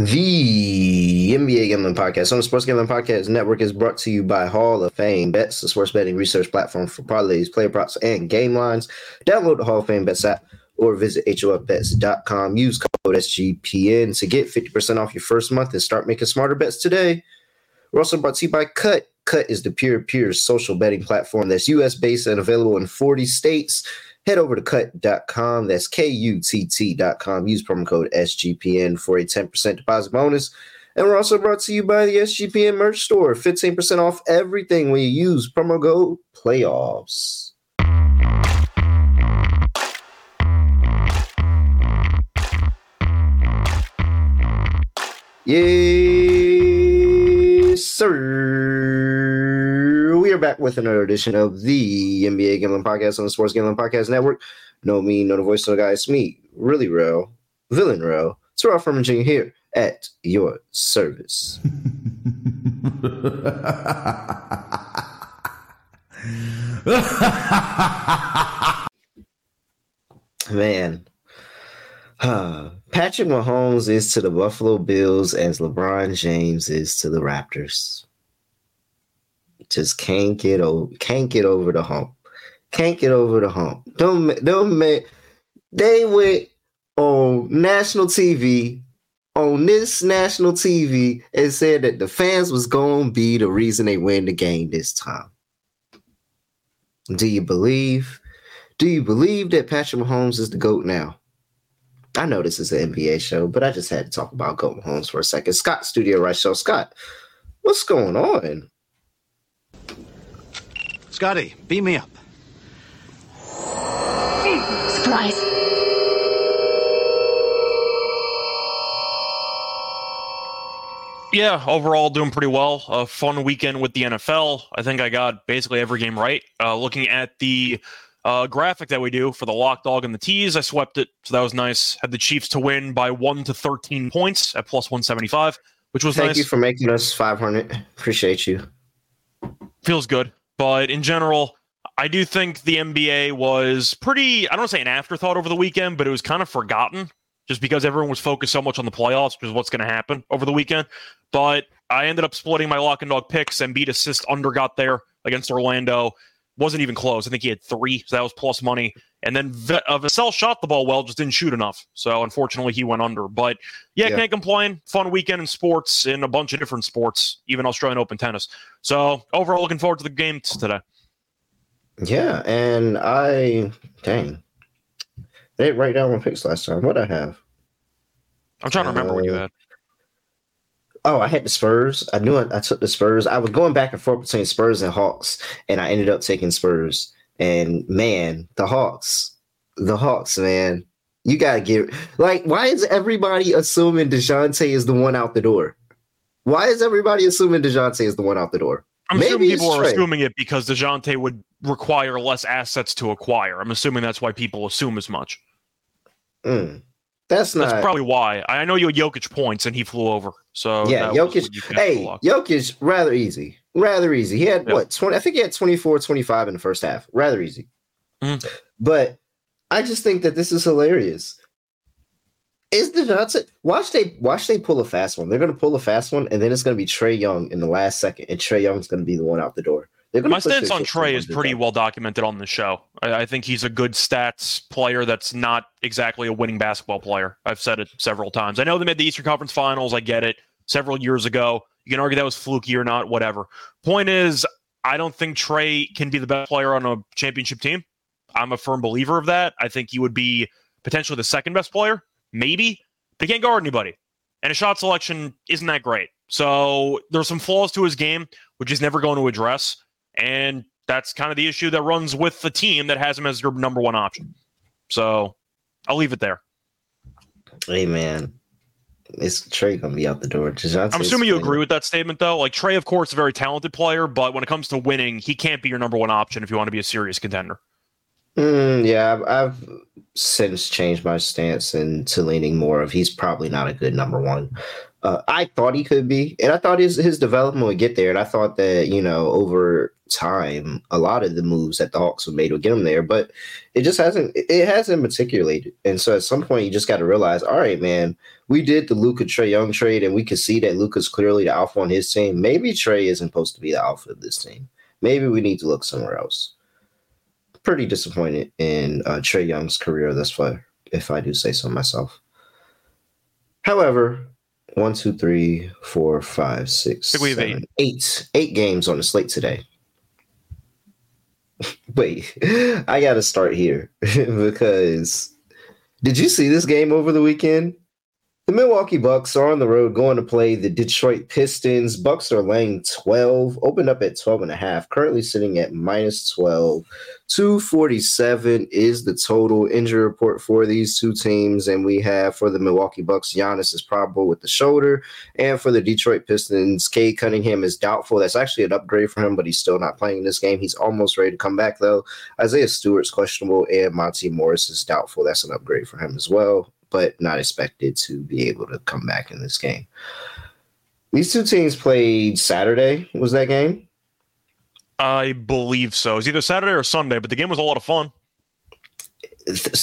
The NBA Gambling Podcast on the Sports Gambling Podcast Network is brought to you by Hall of Fame Bets, the sports betting research platform for parlays, player props, and game lines. Download the Hall of Fame Bets app or visit HOFBets.com. Use code SGPN to get 50% off your first month and start making smarter bets today. We're also brought to you by Cut. Cut is the peer-to-peer social betting platform that's U.S.-based and available in 40 states. Head over to Kutt.com. That's Kutt.com. Use promo code SGPN for a 10% deposit bonus. And we're also brought to you by the SGPN merch store. 15% off everything when you use promo code PLAYOFFS. Yes, sir. We are back with another edition of the NBA Gambling Podcast on the Sports Gambling Podcast Network. No me, no the voice, no guy. It's me, Really Real, Villain Real, Terrell from Virginia here at your service. Man. Patrick Mahomes is to the Buffalo Bills as LeBron James is to the Raptors. Just can't get over the hump. Can't get over the hump. Don't make. They went on national TV, on this national TV, and said that the fans was gonna be the reason they win the game this time. Do you believe? Do you believe that Patrick Mahomes is the GOAT now? I know this is an NBA show, but I just had to talk about GOAT Mahomes for a second. Scott, Studio Right Show. Scott, what's going on? Scotty, beam me up. Surprise. Yeah, overall doing pretty well. A fun weekend with the NFL. I think I got basically every game right. Looking at the graphic that we do for the Lock Dog and the Tees, I swept it, so that was nice. Had the Chiefs to win by 1 to 13 points at plus 175, which was nice. Thank you for making us 500. Appreciate you. Feels good. But in general, I do think the NBA was pretty, I don't want to say an afterthought over the weekend, but it was kind of forgotten just because everyone was focused so much on the playoffs, which is what's going to happen over the weekend. But I ended up splitting my lock and dog picks. Embiid assist under got there against Orlando. Wasn't even close. I think he had 3, so that was plus money. And then Vassell shot the ball well, just didn't shoot enough. So unfortunately, he went under. But yeah, can't complain. Fun weekend in sports, in a bunch of different sports, even Australian Open tennis. So overall, looking forward to the games today. Yeah, and I didn't write down my picks last time. What'd I have? I'm trying to remember what you had. Oh, I had the Spurs. I knew I took the Spurs. I was going back and forth between Spurs and Hawks, and I ended up taking Spurs. And, man, the Hawks, man, you got to get – like, why is everybody assuming DeJounte is the one out the door? I'm assuming people are assuming it because DeJounte would require less assets to acquire. I'm assuming that's why people assume as much. That's probably why. I know you had Jokic points, and he flew over. So yeah, Jokic, rather easy. He had 20? I think he had 24, 25 in the first half. Rather easy. But I just think that this is hilarious. Is DeJounte watch they pull a fast one? They're going to pull a fast one, and then it's going to be Trae Young in the last second, and Trae Young's going to be the one out the door. My stance on Trae is pretty well documented on the show. I think he's a good stats player that's not exactly a winning basketball player. I've said it several times. I know they made the Eastern Conference Finals. I get it. Several years ago. You can argue that was fluky or not, whatever. Point is, I don't think Trae can be the best player on a championship team. I'm a firm believer of that. I think he would be potentially the second best player, maybe. But he can't guard anybody. And his shot selection isn't that great. So there's some flaws to his game, which he's never going to address. And that's kind of the issue that runs with the team that has him as their number one option. So I'll leave it there. Hey, man. Is Trae going to be out the door? I'm assuming you agree with that statement, though. Like, Trae, of course, a very talented player, but when it comes to winning, he can't be your number one option if you want to be a serious contender. I've since changed my stance into leaning more of he's probably not a good number one. I thought he could be, and I thought his development would get there. And I thought that, you know, over time, a lot of the moves that the Hawks have made will get him there, but it just hasn't, it hasn't matriculated. And so at some point you just got to realize, all right, man, we did the Luka Trae Young trade and we could see that Luka's clearly the alpha on his team. Maybe Trae isn't supposed to be the alpha of this team. Maybe we need to look somewhere else. Pretty disappointed in Trae Young's career thus far, if I do say so myself. However, 1, 2, 3, 4, 5, 6, 7, 8. 8 games on the slate today. Wait, I got to start here because did you see this game over the weekend? The Milwaukee Bucks are on the road going to play the Detroit Pistons. Bucks are laying 12, opened up at 12.5, currently sitting at minus 12. 247 is the total injury report for these two teams. And we have for the Milwaukee Bucks, Giannis is probable with the shoulder. And for the Detroit Pistons, Cade Cunningham is doubtful. That's actually an upgrade for him, but he's still not playing this game. He's almost ready to come back, though. Isaiah Stewart's questionable, and Monty Morris is doubtful. That's an upgrade for him as well, but not expected to be able to come back in this game. These two teams played Saturday. Was that game? I believe so. It was either Saturday or Sunday, but the game was a lot of fun.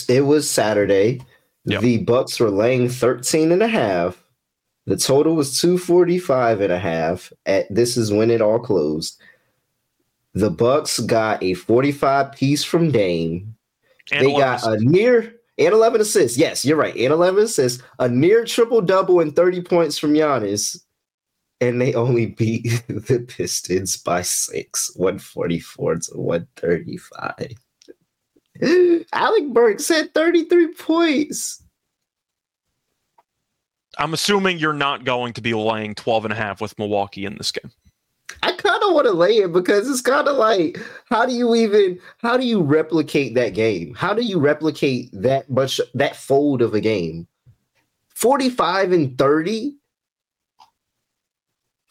It was Saturday. Yep. The Bucks were laying 13.5. The total was 245.5. This is when it all closed. The Bucks got a 45-piece from Dame. And they got a near... And 11 assists. Yes, you're right. And 11 assists. A near triple-double and 30 points from Giannis. And they only beat the Pistons by 6, 144 to 135. Alec Burks had 33 points. I'm assuming you're not going to be laying 12.5 with Milwaukee in this game. I kind of want to lay it because it's kind of like, how do you replicate that game? How do you replicate that much, that fold of a game? 45 and 30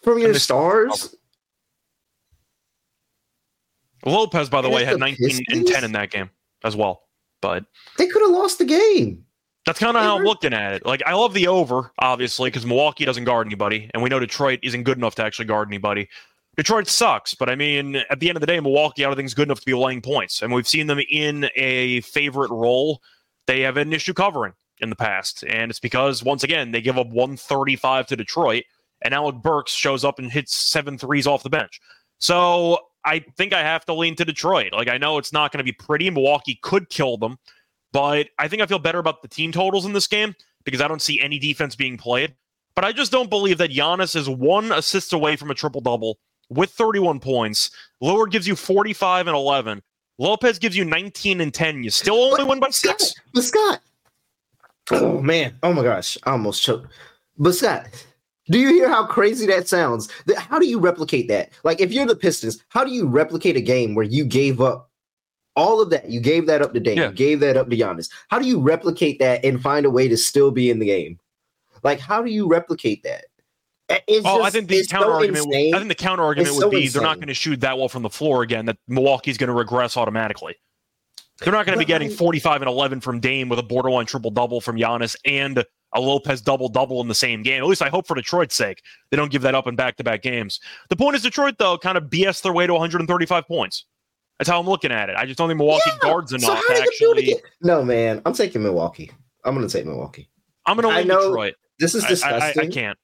from your stars? Lopez, by the way, had 19 Pistons? And 10 in that game as well. But they could have lost the game. That's kind of how I'm looking at it. Like, I love the over, obviously, because Milwaukee doesn't guard anybody, and we know Detroit isn't good enough to actually guard anybody. Detroit sucks, but I mean, at the end of the day, Milwaukee, I don't think is good enough to be laying points. And we've seen them in a favorite role. They have an issue covering in the past, and it's because, once again, they give up 135 to Detroit, and Alec Burks shows up and hits 7 threes off the bench. So I think I have to lean to Detroit. Like, I know it's not going to be pretty. Milwaukee could kill them. But I think I feel better about the team totals in this game because I don't see any defense being played. But I just don't believe that Giannis is 1 assist away from a triple-double with 31 points. Lillard gives you 45 and 11. Lopez gives you 19 and 10. You still only win by 6. But Scott. Oh, man. Oh, my gosh. I almost choked. But Scott, do you hear how crazy that sounds? How do you replicate that? Like, if you're the Pistons, how do you replicate a game where you gave up all of that? You gave that up to Dame. Yeah. You gave that up to Giannis. How do you replicate that and find a way to still be in the game? Like, how do you replicate that? I think the counter argument would be insane. They're not going to shoot that well from the floor again, that Milwaukee's going to regress automatically. They're not going to be getting 45 and 11 from Dame with a borderline triple-double from Giannis and a Lopez double-double in the same game. At least I hope for Detroit's sake they don't give that up in back-to-back games. The point is Detroit, though, kind of BS their way to 135 points. That's how I'm looking at it. I just don't think Milwaukee guards enough. So how do you do it? No, man. I'm taking Milwaukee. I'm going to take Milwaukee. I'm going to win Detroit. This is disgusting. I can't.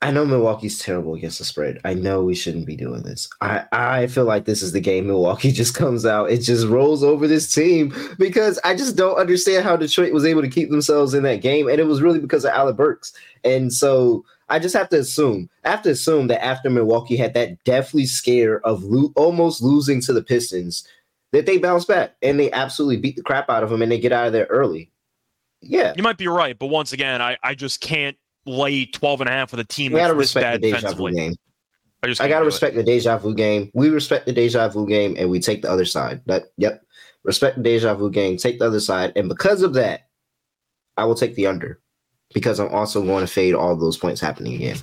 I know Milwaukee's terrible against the spread. I know we shouldn't be doing this. I feel like this is the game Milwaukee just comes out. It just rolls over this team because I just don't understand how Detroit was able to keep themselves in that game, and it was really because of Alec Burks. And so I just have to assume. I have to assume that after Milwaukee had that deathly scare of almost losing to the Pistons, that they bounce back and they absolutely beat the crap out of them and they get out of there early. Yeah. You might be right, but once again, I just can't lay 12.5 with a team that's this bad defensively. I gotta respect the deja vu game. We respect the deja vu game and we take the other side. Yep. Respect the deja vu game, take the other side. And because of that, I will take the under because I'm also going to fade all those points happening again.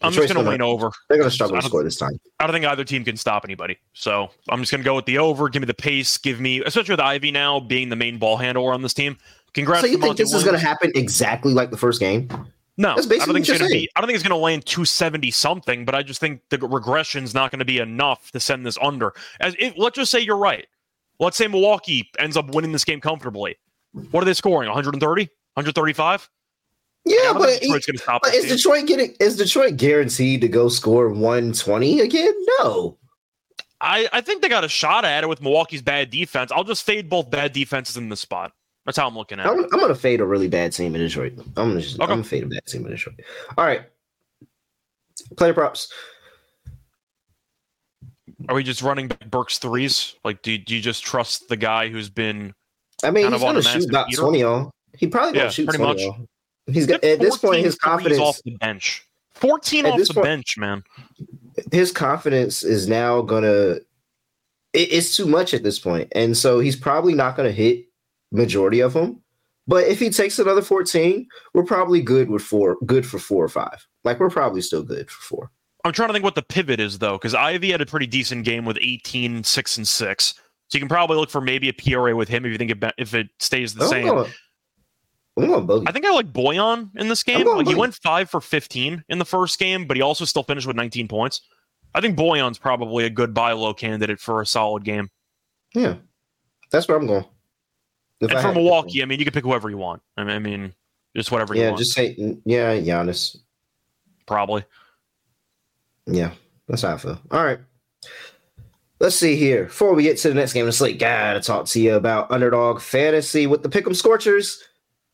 I'm just going to lean over. They're going to struggle to score this time. I don't think either team can stop anybody. So I'm just going to go with the over. Give me the pace. Give me, especially with Ivy now being the main ball handler on this team. Congrats. So you think this is going to happen exactly like the first game? No, I don't think it's going to be. I don't think it's going to land 270 something, but I just think the regression's not going to be enough to send this under. Let's just say you're right. Let's say Milwaukee ends up winning this game comfortably. What are they scoring? 130, 135? Yeah, but is Detroit guaranteed to go score 120 again? No. I think they got a shot at it with Milwaukee's bad defense. I'll just fade both bad defenses in this spot. That's how I'm looking at it. I'm going to fade a really bad team in Detroit. I'm going to fade a bad team in Detroit. All right. Player props. Are we just running Burks threes? Like, do you just trust the guy who's been? I mean, he's going to shoot about 20 on. He probably going to shoot 20 on. He's got, at this point, his confidence off the bench. 14 off the bench, man. His confidence is now gonna. It's too much at this point, and so he's probably not going to hit majority of them. But if he takes another 14, we're probably good with four. Good for 4 or 5. Like we're probably still good for 4. I'm trying to think what the pivot is, though, because Ivy had a pretty decent game with 18, 6, and 6. So you can probably look for maybe a PRA with him if you think if it stays the same. I think I like Boyan in this game. Like he went 5 for 15 in the first game, but he also still finished with 19 points. I think Boyan's probably a good buy low candidate for a solid game. Yeah, that's where I'm going. And for Milwaukee, I mean, you can pick whoever you want. I mean, just whatever you want. Yeah, just say, Giannis. Probably. Yeah, that's how I feel. All right. Let's see here. Before we get to the next game, it's like, gotta talk to you about Underdog Fantasy with the Pick'em Scorchers.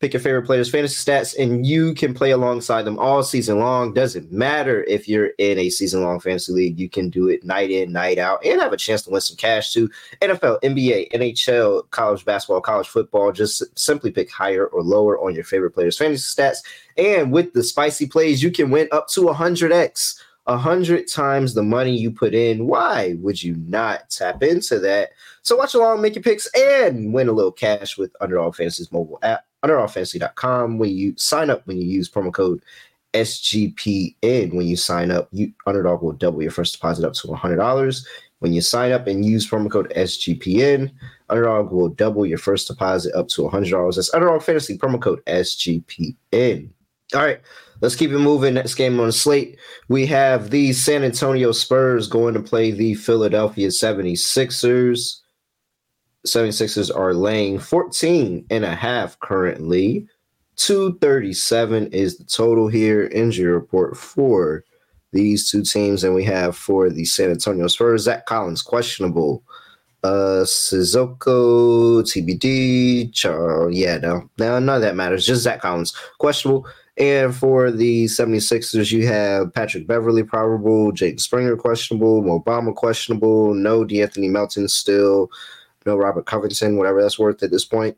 Pick your favorite players' fantasy stats, and you can play alongside them all season long. Doesn't matter if you're in a season-long fantasy league. You can do it night in, night out, and have a chance to win some cash, too. NFL, NBA, NHL, college basketball, college football. Just simply pick higher or lower on your favorite players' fantasy stats. And with the spicy plays, you can win up to 100x. 100 times the money you put in. Why would you not tap into that? So watch along, make your picks, and win a little cash with Underdog Fantasy's mobile app, underdogfantasy.com. When you sign up, when you use promo code SGPN, when you sign up, Underdog will double your first deposit up to $100. When you sign up and use promo code SGPN, Underdog will double your first deposit up to $100. That's Underdog Fantasy, promo code SGPN. All right, let's keep it moving. Next game on the slate, we have the San Antonio Spurs going to play the Philadelphia 76ers. 76ers are laying 14.5 currently. 237 is the total here. Injury report for these two teams. And we have for the San Antonio Spurs, Zach Collins, questionable. Sissoko, TBD, Charles. Yeah, no, none of that matters. Just Zach Collins, questionable. And for the 76ers, you have Patrick Beverly, probable, Jaden Springer, questionable, Mobama, questionable, no DeAnthony Melton still, no Robert Covington, whatever that's worth at this point.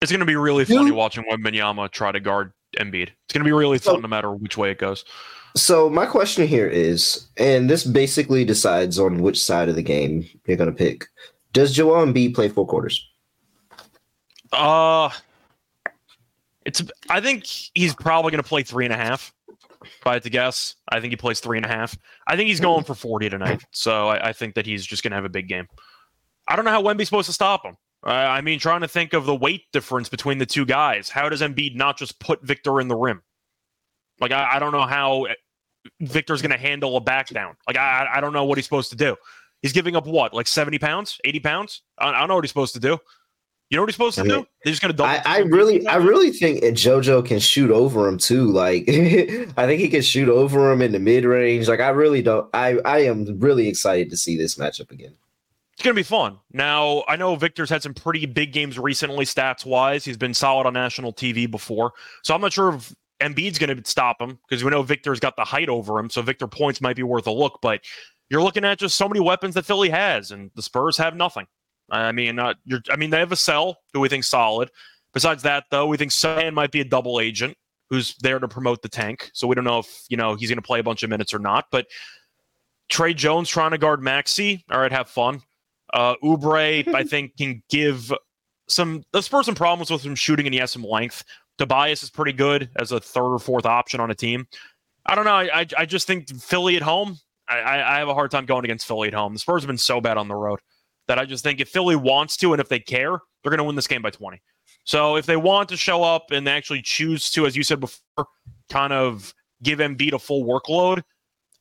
It's going to be really funny watching Wembanyama try to guard Embiid. It's going to be really fun no matter which way it goes. So my question here is, and this basically decides on which side of the game you're going to pick, does Joel Embiid play 4 quarters? I think he's probably going to play 3.5. If I had to guess, I think he plays 3.5. I think he's going for 40 tonight. So I think that he's just going to have a big game. I don't know how Wemby's supposed to stop him. I mean, trying to think of the weight difference between the two guys. How does Embiid not just put Victor in the rim? Like, I don't know how Victor's going to handle a back down. Like, I don't know what he's supposed to do. He's giving up what, like 70 pounds, 80 pounds? I don't know what he's supposed to do. You know what he's supposed to do? They're just going to double. I really think JoJo can shoot over him too. Like, I think he can shoot over him in the mid range. Like, I really don't. I am really excited to see this matchup again. It's going to be fun. Now, I know Victor's had some pretty big games recently, stats-wise. He's been solid on national TV before. So I'm not sure if Embiid's going to stop him because we know Victor's got the height over him. So Victor points might be worth a look. But you're looking at just so many weapons that Philly has, and the Spurs have nothing. I mean, they have Vassell, who we think's solid. Besides that, though, we think Stan might be a double agent who's there to promote the tank. So we don't know if he's going to play a bunch of minutes or not. But Trae Jones trying to guard Maxey. All right, have fun. Oubre, I think, can give the Spurs some problems with him shooting, and he has some length. Tobias is pretty good as a third or fourth option on a team. I don't know. I just think Philly at home, I have a hard time going against Philly at home. The Spurs have been so bad on the road that I just think if Philly wants to and if they care, they're going to win this game by 20. So if they want to show up and they actually choose to, as you said before, kind of give Embiid a full workload,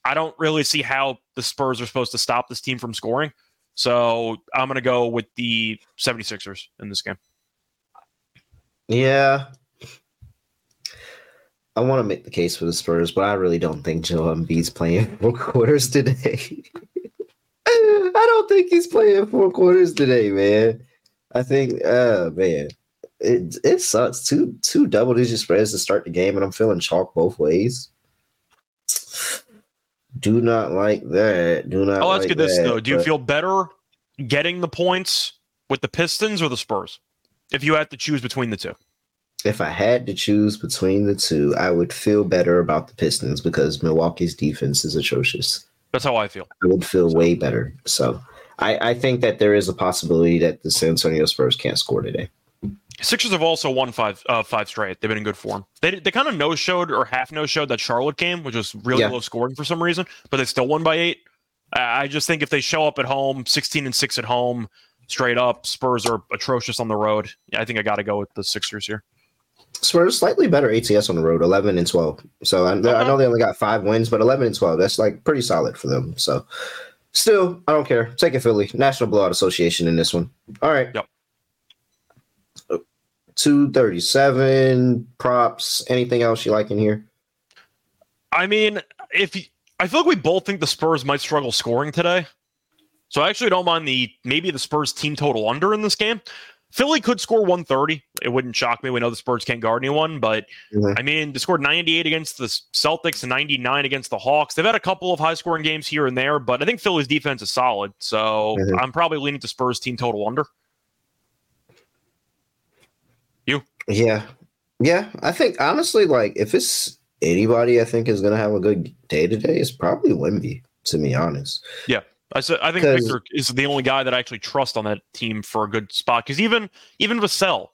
I don't really see how the Spurs are supposed to stop this team from scoring. So I'm going to go with the 76ers in this game. Yeah. I want to make the case for the Spurs, but I really don't think Joel Embiid's playing 4 quarters today. I don't think he's playing 4 quarters today, man. I think, man, it sucks. Two double-digit spreads to start the game, and I'm feeling chalk both ways. Do not like that. Do not. I'll ask you this though: do you feel better getting the points with the Pistons or the Spurs? If you had to choose between the two, if I had to choose between the two, I would feel better about the Pistons because Milwaukee's defense is atrocious. That's how I feel. I would feel way better. So I think that there is a possibility that the San Antonio Spurs can't score today. Sixers have also won five straight. They've been in good form. They kind of no-showed or half no-showed that Charlotte game, which was really low scoring for some reason, but they still won by 8. I just think if they show up at home, 16-6 at home, straight up, Spurs are atrocious on the road. I think I got to go with the Sixers here. Spurs slightly better ATS on the road, 11-12. So I know they only got 5 wins, but 11-12, that's like pretty solid for them. So still, I don't care. Take it, Philly. National Blowout Association in this one. All right. Yep. 237 props. Anything else you like in here? I mean, I feel like we both think the Spurs might struggle scoring today, so I actually don't mind maybe the Spurs team total under in this game. Philly could score 130. It wouldn't shock me. We know the Spurs can't guard anyone, but I mean, they scored 98 against the Celtics and 99 against the Hawks. They've had a couple of high-scoring games here and there, but I think Philly's defense is solid, so I'm probably leaning to Spurs team total under. You? Yeah. I think honestly, like if it's anybody, I think is gonna have a good day today, it's probably Wemby. To be honest. Yeah, I think Victor is the only guy that I actually trust on that team for a good spot because even Vassell,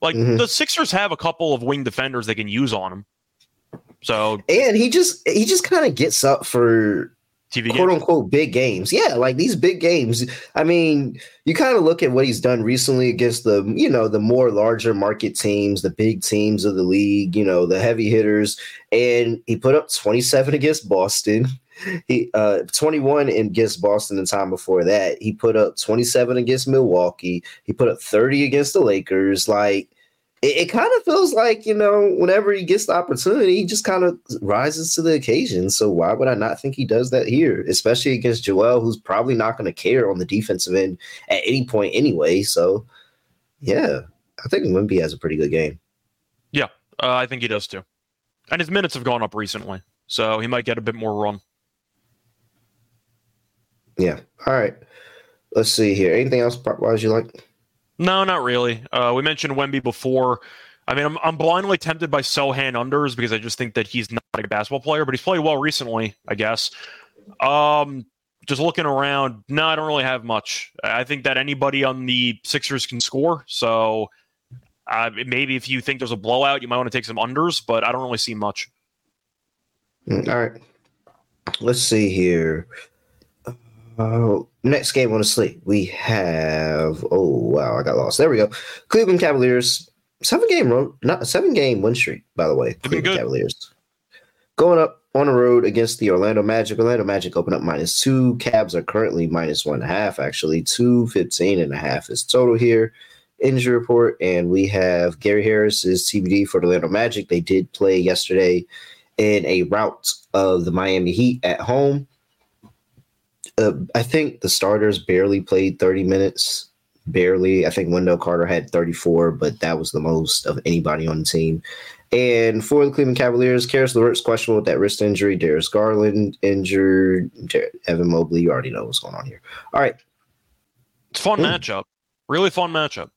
like the Sixers have a couple of wing defenders they can use on him. So and he just kind of gets up for TV quote games. Unquote big games. Yeah, like these big games. I mean, you kind of look at what he's done recently against the, you know, the more larger market teams, the big teams of the league, you know, the heavy hitters. And he put up 27 against Boston. He 21 against Boston the time before that. He put up 27 against Milwaukee. He put up 30 against the Lakers. Like it kind of feels like, you know, whenever he gets the opportunity, he just kind of rises to the occasion. So why would I not think he does that here, especially against Joel, who's probably not going to care on the defensive end at any point anyway. So, yeah, I think Wemby has a pretty good game. Yeah, I think he does too. And his minutes have gone up recently, so he might get a bit more run. Yeah. All right. Let's see here. Anything else prop-wise you like? No, not really. We mentioned Wemby before. I mean, I'm blindly tempted by Sohan unders because I just think that he's not a basketball player, but he's played well recently, I guess. Just looking around, no, I don't really have much. I think that anybody on the Sixers can score. So maybe if you think there's a blowout, you might want to take some unders, but I don't really see much. All right. Let's see here. Next game on the slate, we have. Oh wow, I got lost. There we go. Cleveland Cavaliers 7-game win streak. By the way, Cleveland Cavaliers going up on the road against the Orlando Magic. Orlando Magic open up -2. Cavs are currently -1.5. Actually, 215.5 is total here. Injury report, and we have Gary Harris is TBD for the Orlando Magic. They did play yesterday in a rout of the Miami Heat at home. I think the starters barely played 30 minutes. Barely. I think Wendell Carter had 34, but that was the most of anybody on the team. And for the Cleveland Cavaliers, Karis LeVert's questionable with that wrist injury. Darius Garland injured. Evan Mobley, you already know what's going on here. All right. It's a fun matchup. Really fun matchup.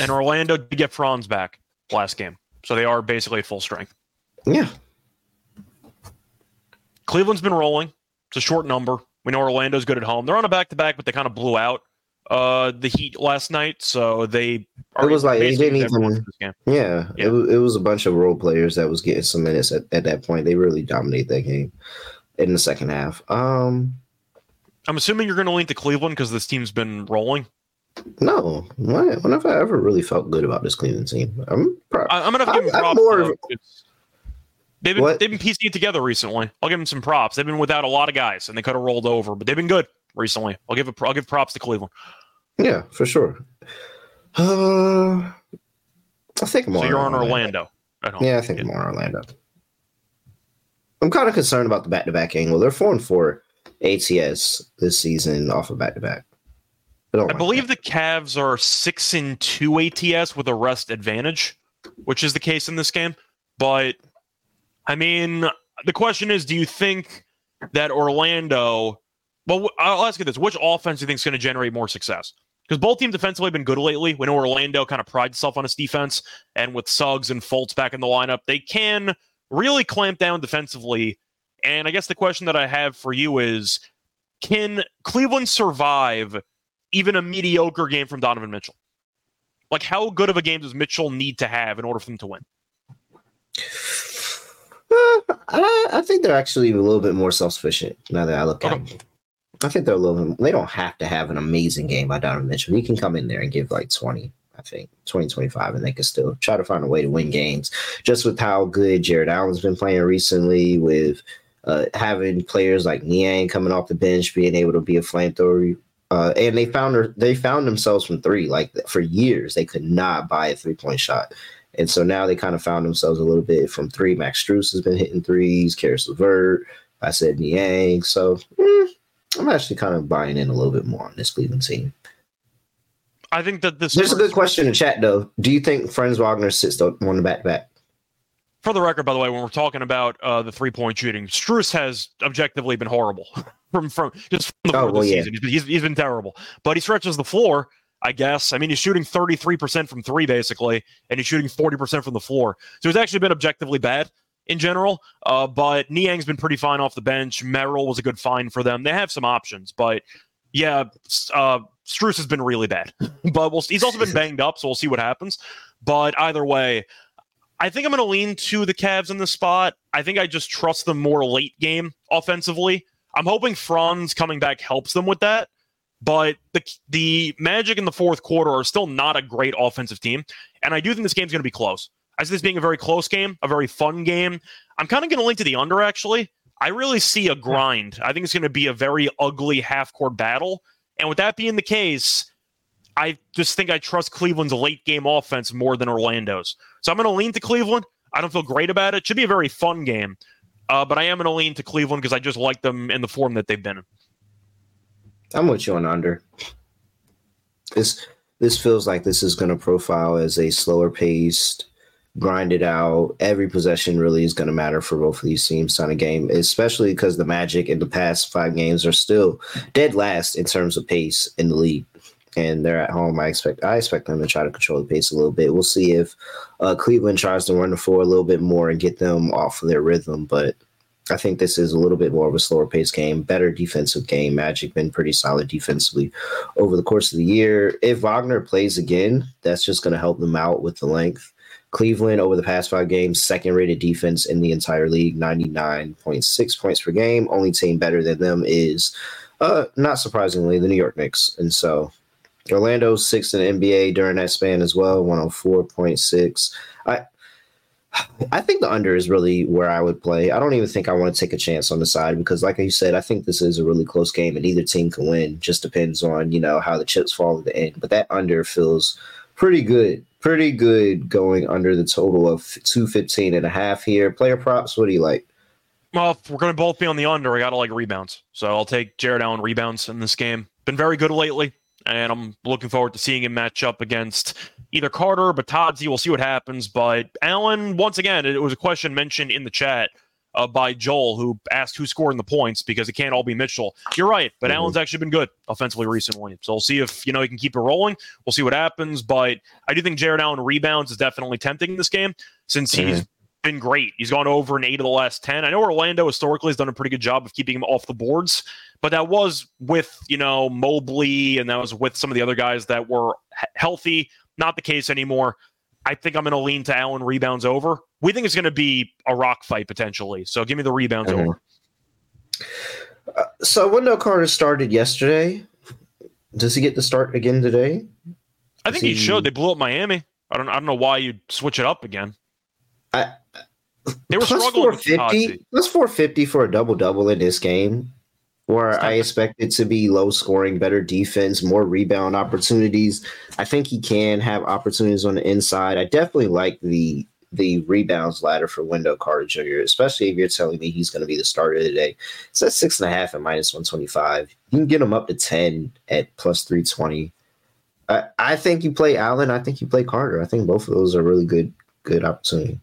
And Orlando did get Franz back last game, so they are basically at full strength. Yeah. Cleveland's been rolling. It's a short number. We know Orlando's good at home. They're on a back-to-back, but they kind of blew out the Heat last night, so they are. It was like they didn't even. Yeah. It was a bunch of role players that was getting some minutes at that point. They really dominate that game in the second half. I'm assuming you're going to lean to Cleveland because this team's been rolling. No, when have I ever really felt good about this Cleveland team? I'm gonna give them props. They've been piecing it together recently. I'll give them some props. They've been without a lot of guys, and they could have rolled over, but they've been good recently. I'll give props to Cleveland. Yeah, for sure. I think more. So you're on Orlando. Yeah, I think more Orlando. I'm kind of concerned about the back-to-back angle. They're 4-4 ATS this season off of back-to-back. I believe the Cavs are 6-2 ATS with a rest advantage, which is the case in this game. But, I mean, the question is, do you think that Orlando... Well, I'll ask you this. Which offense do you think is going to generate more success? Because both teams defensively have been good lately. We know Orlando kind of prides itself on its defense. And with Suggs and Fultz back in the lineup, they can really clamp down defensively. And I guess the question that I have for you is, can Cleveland survive even a mediocre game from Donovan Mitchell? Like, how good of a game does Mitchell need to have in order for them to win? I think they're actually a little bit more self-sufficient now that I look at them. I think they're a little bit, they don't have to have an amazing game by Donovan Mitchell. He can come in there and give like 20, 25, and they can still try to find a way to win games. Just with how good Jared Allen's been playing recently, with having players like Niang coming off the bench, being able to be a flamethrower. And they found themselves from three. Like, for years, they could not buy a three-point shot. And so now they kind of found themselves a little bit from three. Max Strus has been hitting threes. Karis LeVert. I said Niang. So I'm actually kind of buying in a little bit more on this Cleveland team. I think that this... There's a good question in chat, though. Do you think Franz Wagner sits on the back-to-back? For the record, by the way, when we're talking about the three-point shooting, Strus has objectively been horrible from the season. He's been terrible. But he stretches the floor, I guess. I mean, he's shooting 33% from three, basically, and he's shooting 40% from the floor. So he's actually been objectively bad in general. But Niang's been pretty fine off the bench. Merrill was a good find for them. They have some options, but... Yeah, Strus has been really bad, but he's also been banged up, so we'll see what happens. But either way, I think I'm going to lean to the Cavs in this spot. I think I just trust them more late game offensively. I'm hoping Franz coming back helps them with that, but the Magic in the fourth quarter are still not a great offensive team, and I do think this game's going to be close. I see this being a very close game, a very fun game. I'm kind of going to lean to the under, actually. I really see a grind. I think it's going to be a very ugly half-court battle. And with that being the case, I just think I trust Cleveland's late-game offense more than Orlando's. So I'm going to lean to Cleveland. I don't feel great about it. It should be a very fun game. But I am going to lean to Cleveland because I just like them in the form that they've been in. I'm with you on under. This feels like this is going to profile as a slower-paced, grind it out. Every possession really is going to matter for both of these teams on a game, especially because the Magic in the past five games are still dead last in terms of pace in the league, and they're at home. I expect them to try to control the pace a little bit. We'll see if Cleveland tries to run the floor a little bit more and get them off of their rhythm, but I think this is a little bit more of a slower pace game, better defensive game. Magic been pretty solid defensively over the course of the year. If Wagner plays again, that's just going to help them out with the length. Cleveland, over the past five games, second-rated defense in the entire league, 99.6 points per game. Only team better than them is, not surprisingly, the New York Knicks. And so Orlando, sixth in the NBA during that span as well, 104.6. I think the under is really where I would play. I don't even think I want to take a chance on the side because, like you said, I think this is a really close game and either team can win. Just depends on, how the chips fall at the end. But that under feels pretty good. Pretty good going under the total of 215.5 here. Player props, what do you like? Well, if we're going to both be on the under, I got to like rebounds. So I'll take Jared Allen rebounds in this game. Been very good lately, and I'm looking forward to seeing him match up against either Carter or Batadze. We'll see what happens. But Allen, once again, it was a question mentioned in the chat by Joel, who asked who's scoring the points because it can't all be Mitchell. You're right, but Allen's actually been good offensively recently. So we'll see if, he can keep it rolling. We'll see what happens. But I do think Jared Allen rebounds is definitely tempting in this game since he's been great. He's gone over in 8 of the last 10. I know Orlando historically has done a pretty good job of keeping him off the boards, but that was with, Mobley, and that was with some of the other guys that were healthy. Not the case anymore. I think I'm going to lean to Allen rebounds over. We think it's going to be a rock fight potentially. So give me the rebounds over. So Wendell Carter started yesterday. Does he get the start again today? I think he should. They blew up Miami. I don't know why you'd switch it up again. They were struggling with Tazzy. Plus 450 for a double-double in this game, where I expect it to be low scoring, better defense, more rebound opportunities. I think he can have opportunities on the inside. I definitely like the rebounds ladder for Wendell Carter Jr., especially if you're telling me he's going to be the starter today. It's at 6.5 at minus 125. You can get him up to 10 at plus 320. I think you play Allen. I think you play Carter. I think both of those are really good opportunity.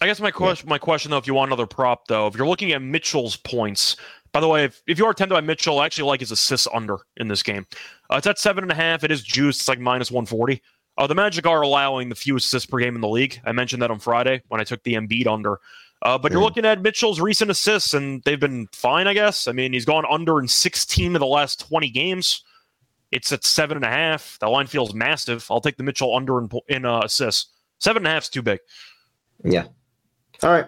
I guess my question though, if you want another prop though, if you're looking at Mitchell's points, by the way, if you are tempted by Mitchell, I actually like his assists under in this game. It's at 7.5. It is juiced. It's like minus 140. The Magic are allowing the fewest assists per game in the league. I mentioned that on Friday when I took the Embiid under. But you're looking at Mitchell's recent assists, and they've been fine, I guess. I mean, he's gone under in 16 of the last 20 games. It's at 7.5. That line feels massive. I'll take the Mitchell under in assists. 7.5 is too big. Yeah. All right.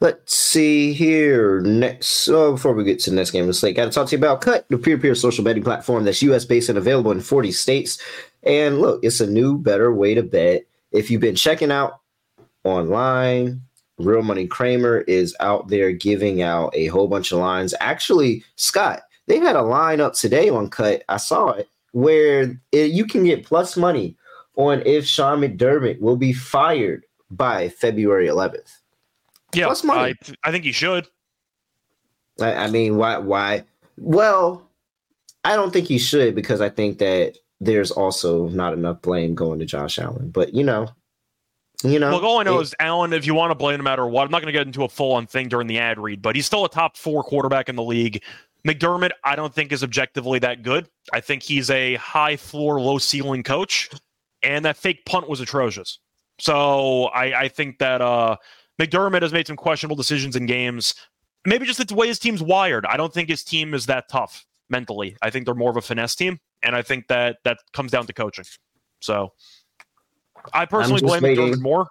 Let's see here. Next, before we get to the next game of the slate, got to talk to you about Cut, the peer-to-peer social betting platform that's U.S.-based and available in 40 states. And look, it's a new, better way to bet. If you've been checking out online, Real Money Kramer is out there giving out a whole bunch of lines. Actually, Scott, they had a line up today on Cut. I saw it, where you can get plus money on if Sean McDermott will be fired by February 11th. Yeah, plus money. I think he should. I mean, why? Well, I don't think he should, because I think that there's also not enough blame going to Josh Allen. But, you know. Look, all I know is, Allen, if you want to blame no matter what, I'm not going to get into a full-on thing during the ad read, but he's still a top 4 quarterback in the league. McDermott, I don't think, is objectively that good. I think he's a high-floor, low-ceiling coach, and that fake punt was atrocious. So I think that McDermott has made some questionable decisions in games. Maybe just the way his team's wired. I don't think his team is that tough mentally. I think they're more of a finesse team, and I think that comes down to coaching. So I personally blame McDermott more.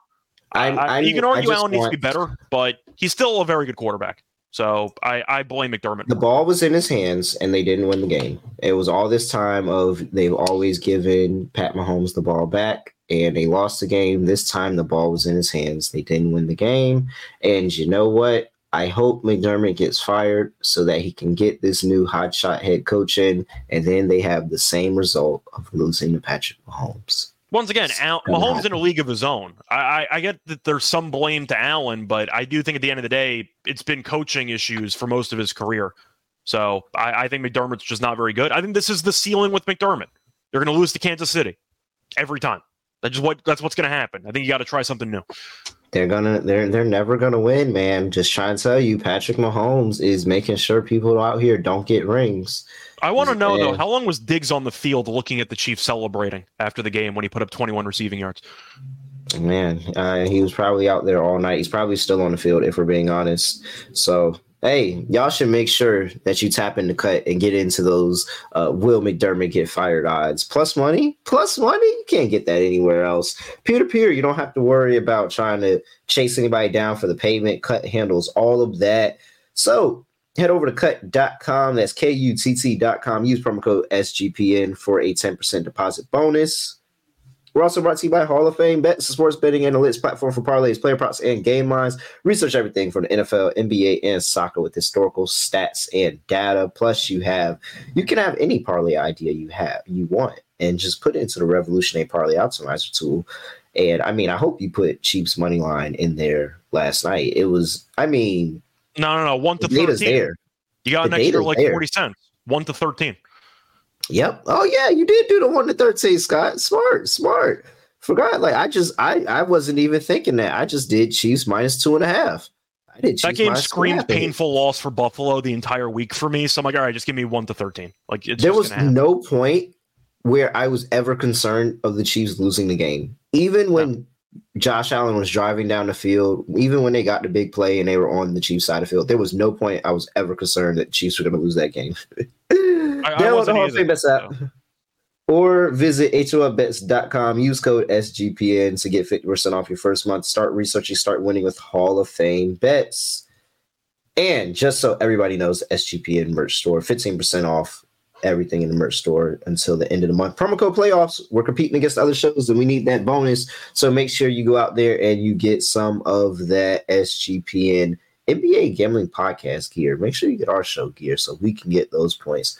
You can argue Allen needs to be better, but he's still a very good quarterback. So I blame McDermott. The ball was in his hands, and they didn't win the game. It was all this time of they've always given Pat Mahomes the ball back, and they lost the game. This time the ball was in his hands. They didn't win the game. And you know what? I hope McDermott gets fired so that he can get this new hotshot head coach in, and then they have the same result of losing to Patrick Mahomes. Once again, Mahomes in a league of his own. I get that there's some blame to Allen, but I do think at the end of the day, it's been coaching issues for most of his career. So I think McDermott's just not very good. I think this is the ceiling with McDermott. They're going to lose to Kansas City every time. That's what's going to happen. I think you got to try something new. They're never gonna win, man. Just trying to tell you, Patrick Mahomes is making sure people out here don't get rings. I want to know though, how long was Diggs on the field looking at the Chiefs celebrating after the game when he put up 21 receiving yards? Man, he was probably out there all night. He's probably still on the field, if we're being honest. So hey, y'all should make sure that you tap into Cut and get into those will McDermott get fired odds. Plus money. You can't get that anywhere else. Peer-to-peer, you don't have to worry about trying to chase anybody down for the payment. Cut handles all of that. So head over to Cut.com. That's KUTT.com. Use promo code SGPN for a 10% deposit bonus. We're also brought to you by Hall of Fame Bets, the sports betting analytics platform for parlays, player props, and game lines. Research everything from the NFL, NBA, and soccer with historical stats and data. Plus, you can have any parlay idea you want, and just put it into the Revolutionary Parlay Optimizer tool. And I mean, I hope you put Chiefs money line in there last night. It was, I mean, no, 1-13. Data's there. You got an extra like 40 cents. 1-13. Yep. Oh yeah, you did do the 1-13, Scott. Smart. Forgot. Like I wasn't even thinking that. I just did Chiefs minus 2.5. I did. That game screamed painful loss for Buffalo the entire week for me. So I'm like, all right, just give me 1-13. Like it's there was no point where I was ever concerned of the Chiefs losing the game, even when. No. Josh Allen was driving down the field, even when they got the big play and they were on the Chiefs side of the field. There was no point I was ever concerned that Chiefs were going to lose that game. Download the Hall of Fame Bets app or visit HOFBets.com. Use code SGPN to get 50% off your first month. Start researching, start winning with Hall of Fame Bets. And just so everybody knows, SGPN merch store, 15% off everything in the merch store until the end of the month. Promo code playoffs. We're competing against other shows and we need that bonus. So make sure you go out there and you get some of that SGPN NBA gambling podcast gear. Make sure you get our show gear so we can get those points.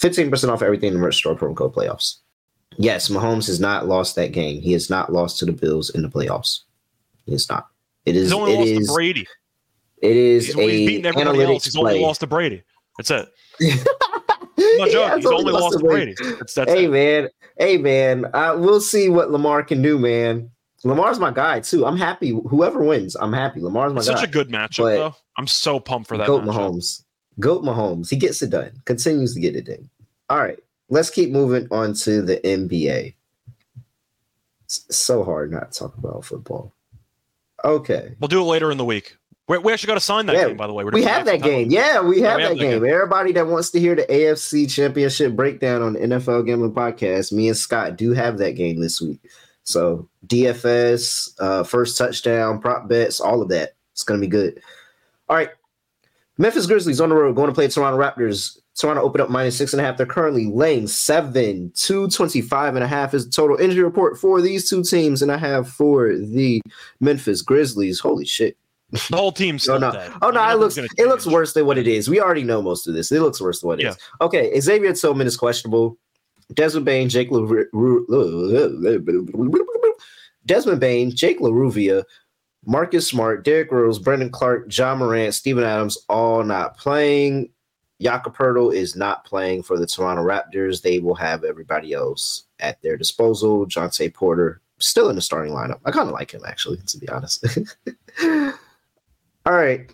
15% off everything in the merch store, promo code playoffs. Yes, Mahomes has not lost that game. He has not lost to the Bills in the playoffs. He has not. He's only lost to Brady. It is he's beaten everybody else. He's only lost to Brady. That's it. No joke. Yeah, he's only lost to Brady. That's it. Hey man. We'll see what Lamar can do, man. Lamar's my guy too. I'm happy. Whoever wins, I'm happy. Lamar's my guy. Such a good matchup, though. I'm so pumped for that. Goat Mahomes. He gets it done. Continues to get it done. All right. Let's keep moving on to the NBA. It's so hard not to talk about football. Okay. We'll do it later in the week. We actually got to sign that game, by the way. We have that game. Yeah, we have that game. Everybody that wants to hear the AFC Championship breakdown on the NFL Gambling Podcast, me and Scott do have that game this week. So DFS, first touchdown, prop bets, all of that. It's going to be good. All right. Memphis Grizzlies on the road going to play Toronto Raptors. Toronto opened up -6.5. They're currently laying 7. 225.5 is the total injury report for these two teams, and I have for the Memphis Grizzlies. Holy shit. The whole team's dead. Oh, no, it looks worse than what it is. We already know most of this. It looks worse than what it is. Okay, Xavier Tillman is questionable. Desmond Bane, Jake LaRuvia, Marcus Smart, Derrick Rose, Brandon Clark, John Morant, Steven Adams, all not playing. Jakob Poeltl is not playing for the Toronto Raptors. They will have everybody else at their disposal. Jontay Porter still in the starting lineup. I kind of like him, actually, to be honest. All right.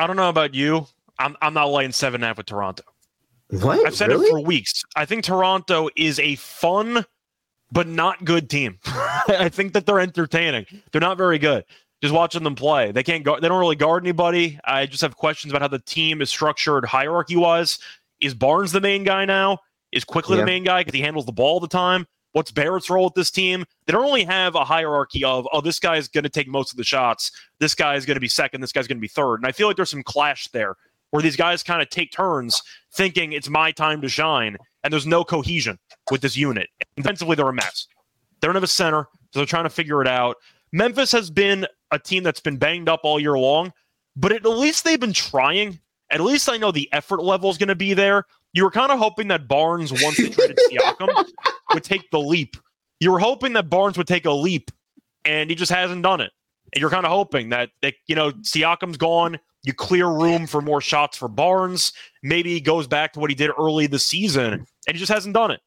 I don't know about you. I'm not laying 7.5 with Toronto. What? I've said it for weeks. I think Toronto is a fun but not good team. I think that they're entertaining. They're not very good. Just watching them play. They can't guard. They don't really guard anybody. I just have questions about how the team is structured hierarchy-wise. Is Barnes the main guy now? Is Quickley the main guy because he handles the ball all the time? What's Barrett's role with this team? They don't really have a hierarchy of, oh, this guy is going to take most of the shots. This guy is going to be second. This guy's going to be third. And I feel like there's some clash there where these guys kind of take turns thinking it's my time to shine, and there's no cohesion with this unit. And defensively, they're a mess. They don't have a center, so they're trying to figure it out. Memphis has been a team that's been banged up all year long, but at least they've been trying. At least I know the effort level is going to be there. You were kind of hoping that Barnes, once he traded Siakam, would take the leap. You were hoping that Barnes would take a leap, and he just hasn't done it. And you're kind of hoping that, Siakam's gone. You clear room for more shots for Barnes. Maybe he goes back to what he did early this season, and he just hasn't done it.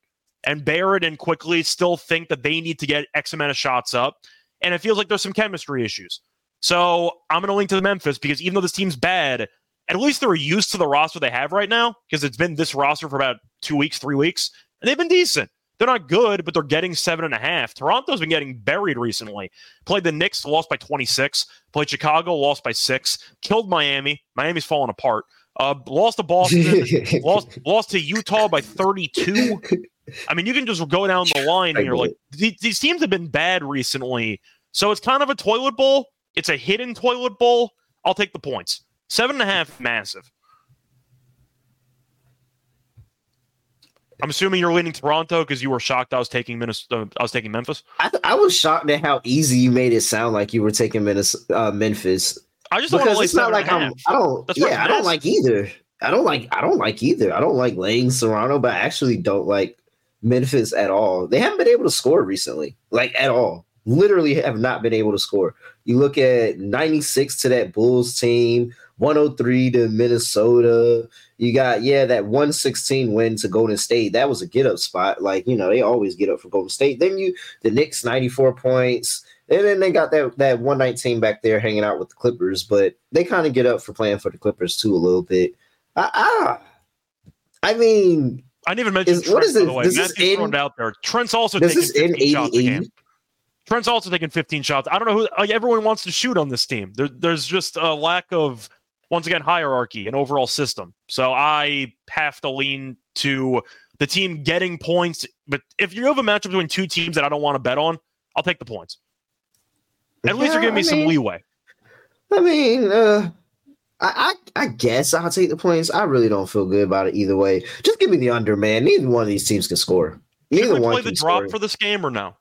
And Barrett and Quickley still think that they need to get X amount of shots up, and it feels like there's some chemistry issues. So I'm going to link to the Memphis because even though this team's bad, at least they're used to the roster they have right now because it's been this roster for about 2 weeks, 3 weeks, and they've been decent. They're not good, but they're getting 7.5. Toronto's been getting buried recently. Played the Knicks, lost by 26. Played Chicago, lost by 6. Killed Miami. Miami's falling apart. Lost to Boston. lost to Utah by 32. I mean, you can just go down the line and you're like, these teams have been bad recently. So it's kind of a toilet bowl. It's a hidden toilet bowl. I'll take the points. 7.5, massive. I'm assuming you're leaning Toronto because you were shocked I was taking Minnesota. I was taking Memphis. I was shocked at how easy you made it sound like you were taking Memphis. I just don't want to it's not like I'm. I don't. Yeah, I don't like either. I don't like laying Toronto, but I actually don't like Memphis at all. They haven't been able to score recently, like at all. Literally have not been able to score. You look at 96 to that Bulls team, 103 to Minnesota. You got, that 116 win to Golden State. That was a get-up spot. Like, they always get up for Golden State. Then the Knicks, 94 points. And then they got that 119 back there hanging out with the Clippers. But they kind of get up for playing for the Clippers, too, a little bit. I didn't even mention Trent, by the way. Matthew's thrown out there. Trent's also taking 15 shots a game. Trent's also taking 15 shots. I don't know who everyone wants to shoot on this team. There's just a lack of, once again, hierarchy and overall system. So I have to lean to the team getting points. But if you have a matchup between two teams that I don't want to bet on, I'll take the points. At least you're giving me some leeway. I guess I'll take the points. I really don't feel good about it either way. Just give me the under, man. Neither one of these teams can score. Neither one can score. Drop for this game or no?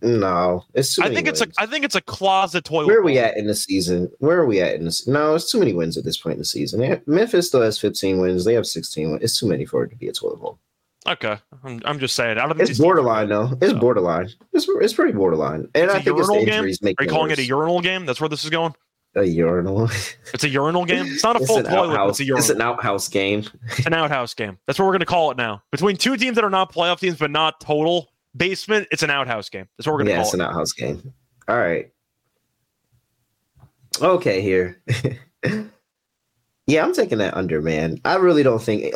No, it's too many wins. I think it's a closet toilet. Where are we at in the season? No, it's too many wins at this point in the season. Memphis still has 15 wins. They have 16 wins. It's too many for it to be a toilet bowl. Okay, I'm just saying. It's borderline though. It's borderline. It's pretty borderline. And I think it's the injuries making it worse. Are you calling it a urinal game? That's where this is going. A urinal. It's a urinal game. It's not a full toilet. It's a urinal. It's an outhouse game. It's an outhouse game. That's what we're going to call it now. Between two teams that are not playoff teams but not total basement, it's an outhouse game. That's what we're going to call it. Yeah, it's an outhouse game. All right. Okay, here. Yeah, I'm taking that under, man. I really don't think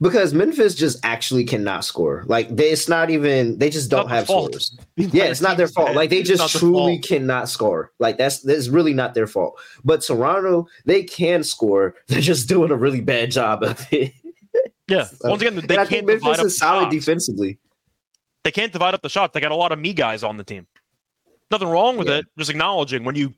because Memphis just actually cannot score. Like, they just don't have scores. Yeah, it's not their fault. Like, they just truly cannot score. Like, that's really not their fault. But Toronto, they can score. They're just doing a really bad job of it. Yeah. Once again, they can't divide up the shots. Memphis is solid defensively. They can't divide up the shots. They got a lot of me guys on the team. Nothing wrong with it. Just acknowledging when you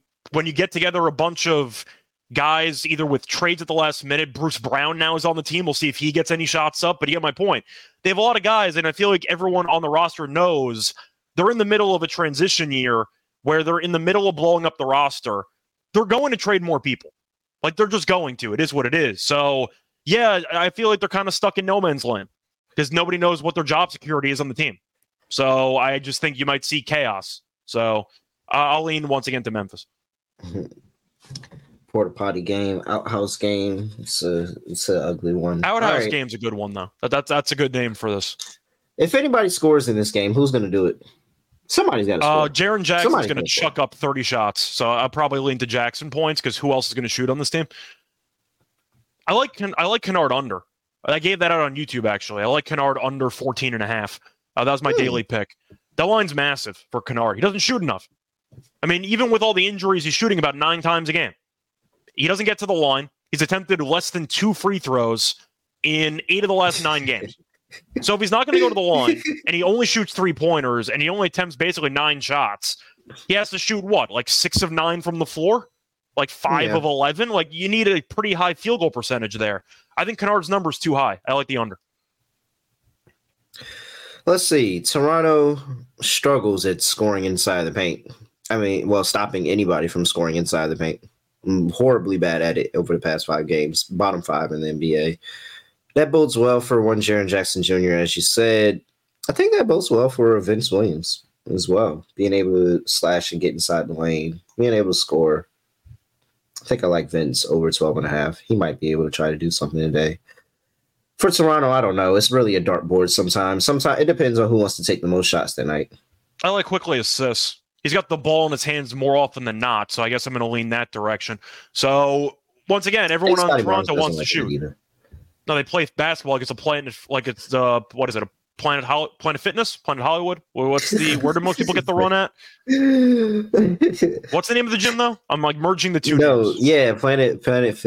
get together a bunch of guys either with trades at the last minute. Bruce Brown now is on the team. We'll see if he gets any shots up, but you get my point. They have a lot of guys, and I feel like everyone on the roster knows they're in the middle of a transition year where they're in the middle of blowing up the roster. They're going to trade more people. Like, they're just going to. It is what it is. So, yeah, I feel like they're kind of stuck in no man's land because nobody knows what their job security is on the team. So I just think you might see chaos. So I'll lean once again to Memphis. Porta potty game, outhouse game. It's an ugly one. Outhouse game's a good one though. That's a good name for this. If anybody scores in this game, who's going to do it? Somebody's got to score. Jaren Jackson's going to chuck up 30 shots, so I'll probably lean to Jackson points because who else is going to shoot on this team? I like Kennard under. I gave that out on YouTube actually. I like Kennard under 14.5. That was my daily pick. That line's massive for Kennard. He doesn't shoot enough. I mean, even with all the injuries, he's shooting about 9 times a game. He doesn't get to the line. He's attempted less than 2 free throws in 8 of the last 9 games. So if he's not going to go to the line and he only shoots 3-pointers and he only attempts basically 9 shots, he has to shoot what? Like 6 of 9 from the floor? Like 5 of 11? Like you need a pretty high field goal percentage there. I think Kennard's number's too high. I like the under. Let's see. Toronto struggles at scoring inside the paint. I mean, stopping anybody from scoring inside the paint. Horribly bad at it over the past 5 games, bottom 5 in the NBA. That bodes well for Jaren Jackson Jr., as you said. I think that bodes well for Vince Williams as well, being able to slash and get inside the lane, being able to score. I think I like Vince over 12.5. He might be able to try to do something today. For Toronto, I don't know. It's really a dartboard sometimes. Sometimes it depends on who wants to take the most shots that night. I like Quickley assists. He's got the ball in his hands more often than not, so I guess I'm going to lean that direction. So, once again, everyone on Toronto wants to shoot. No, they play basketball like it's a planet, like it's, what is it, a Planet Fitness? Planet Hollywood? What's the where do most people get the run at? What's the name of the gym, though? I'm, merging the two. No, yeah, Planet Fitness.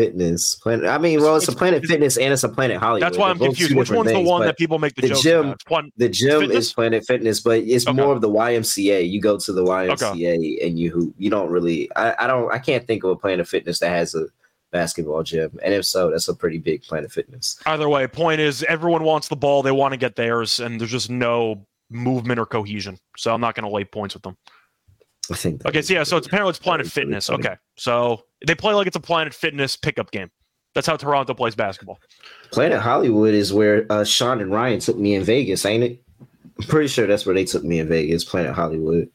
It's a Planet Fitness and it's a Planet Hollywood. That's why I'm confused. Which one's the one that people make the joke about? The gym is Planet Fitness, but it's more of the YMCA. You go to the YMCA and you hoop. You don't really – I can't think of a Planet Fitness that has a – basketball gym, and if so, that's a pretty big Planet Fitness. Either way, point is everyone wants the ball, they want to get theirs, and there's just no movement or cohesion. So I'm not going to lay points with them. I think. Okay, so apparently it's Planet Fitness. Really okay, so they play like it's a Planet Fitness pickup game. That's how Toronto plays basketball. Planet Hollywood is where Sean and Ryan took me in Vegas, ain't it? I'm pretty sure that's where they took me in Vegas, Planet Hollywood,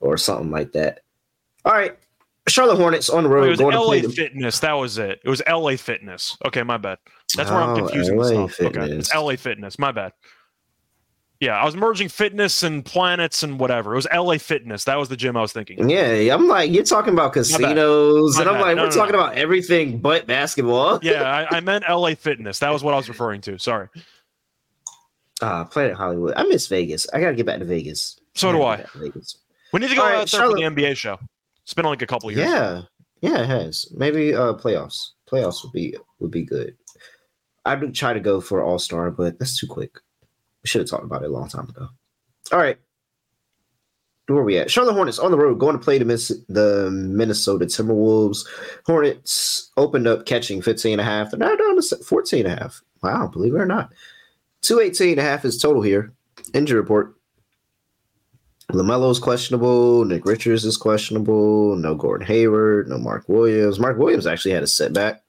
or something like that. All right. Charlotte Hornets on the road. It was LA Fitness. That was it. It was LA Fitness. Okay, my bad. That's where I'm confusing myself. Okay, it's LA Fitness. My bad. Yeah, I was merging fitness and planets and whatever. It was LA Fitness. That was the gym I was thinking of. Yeah, I'm like, you're talking about casinos, my bad. I'm like, we're talking about everything but basketball. Yeah, I meant LA Fitness. That was what I was referring to. Sorry. Planet Hollywood. I miss Vegas. I got to get back to Vegas. So do I. We need to go out there for the NBA show. It's been like a couple of years. Yeah, it has. Maybe playoffs. Playoffs would be good. I would try to go for All-Star, but that's too quick. We should have talked about it a long time ago. All right. Where are we at? Charlotte Hornets on the road, going to play the Minnesota Timberwolves. Hornets opened up catching 15.5. They're now down to 14.5. Wow, believe it or not. 218.5 is total here. Injury report. LaMelo is questionable. Nick Richards is questionable. No Gordon Hayward. No Mark Williams. Mark Williams actually had a setback.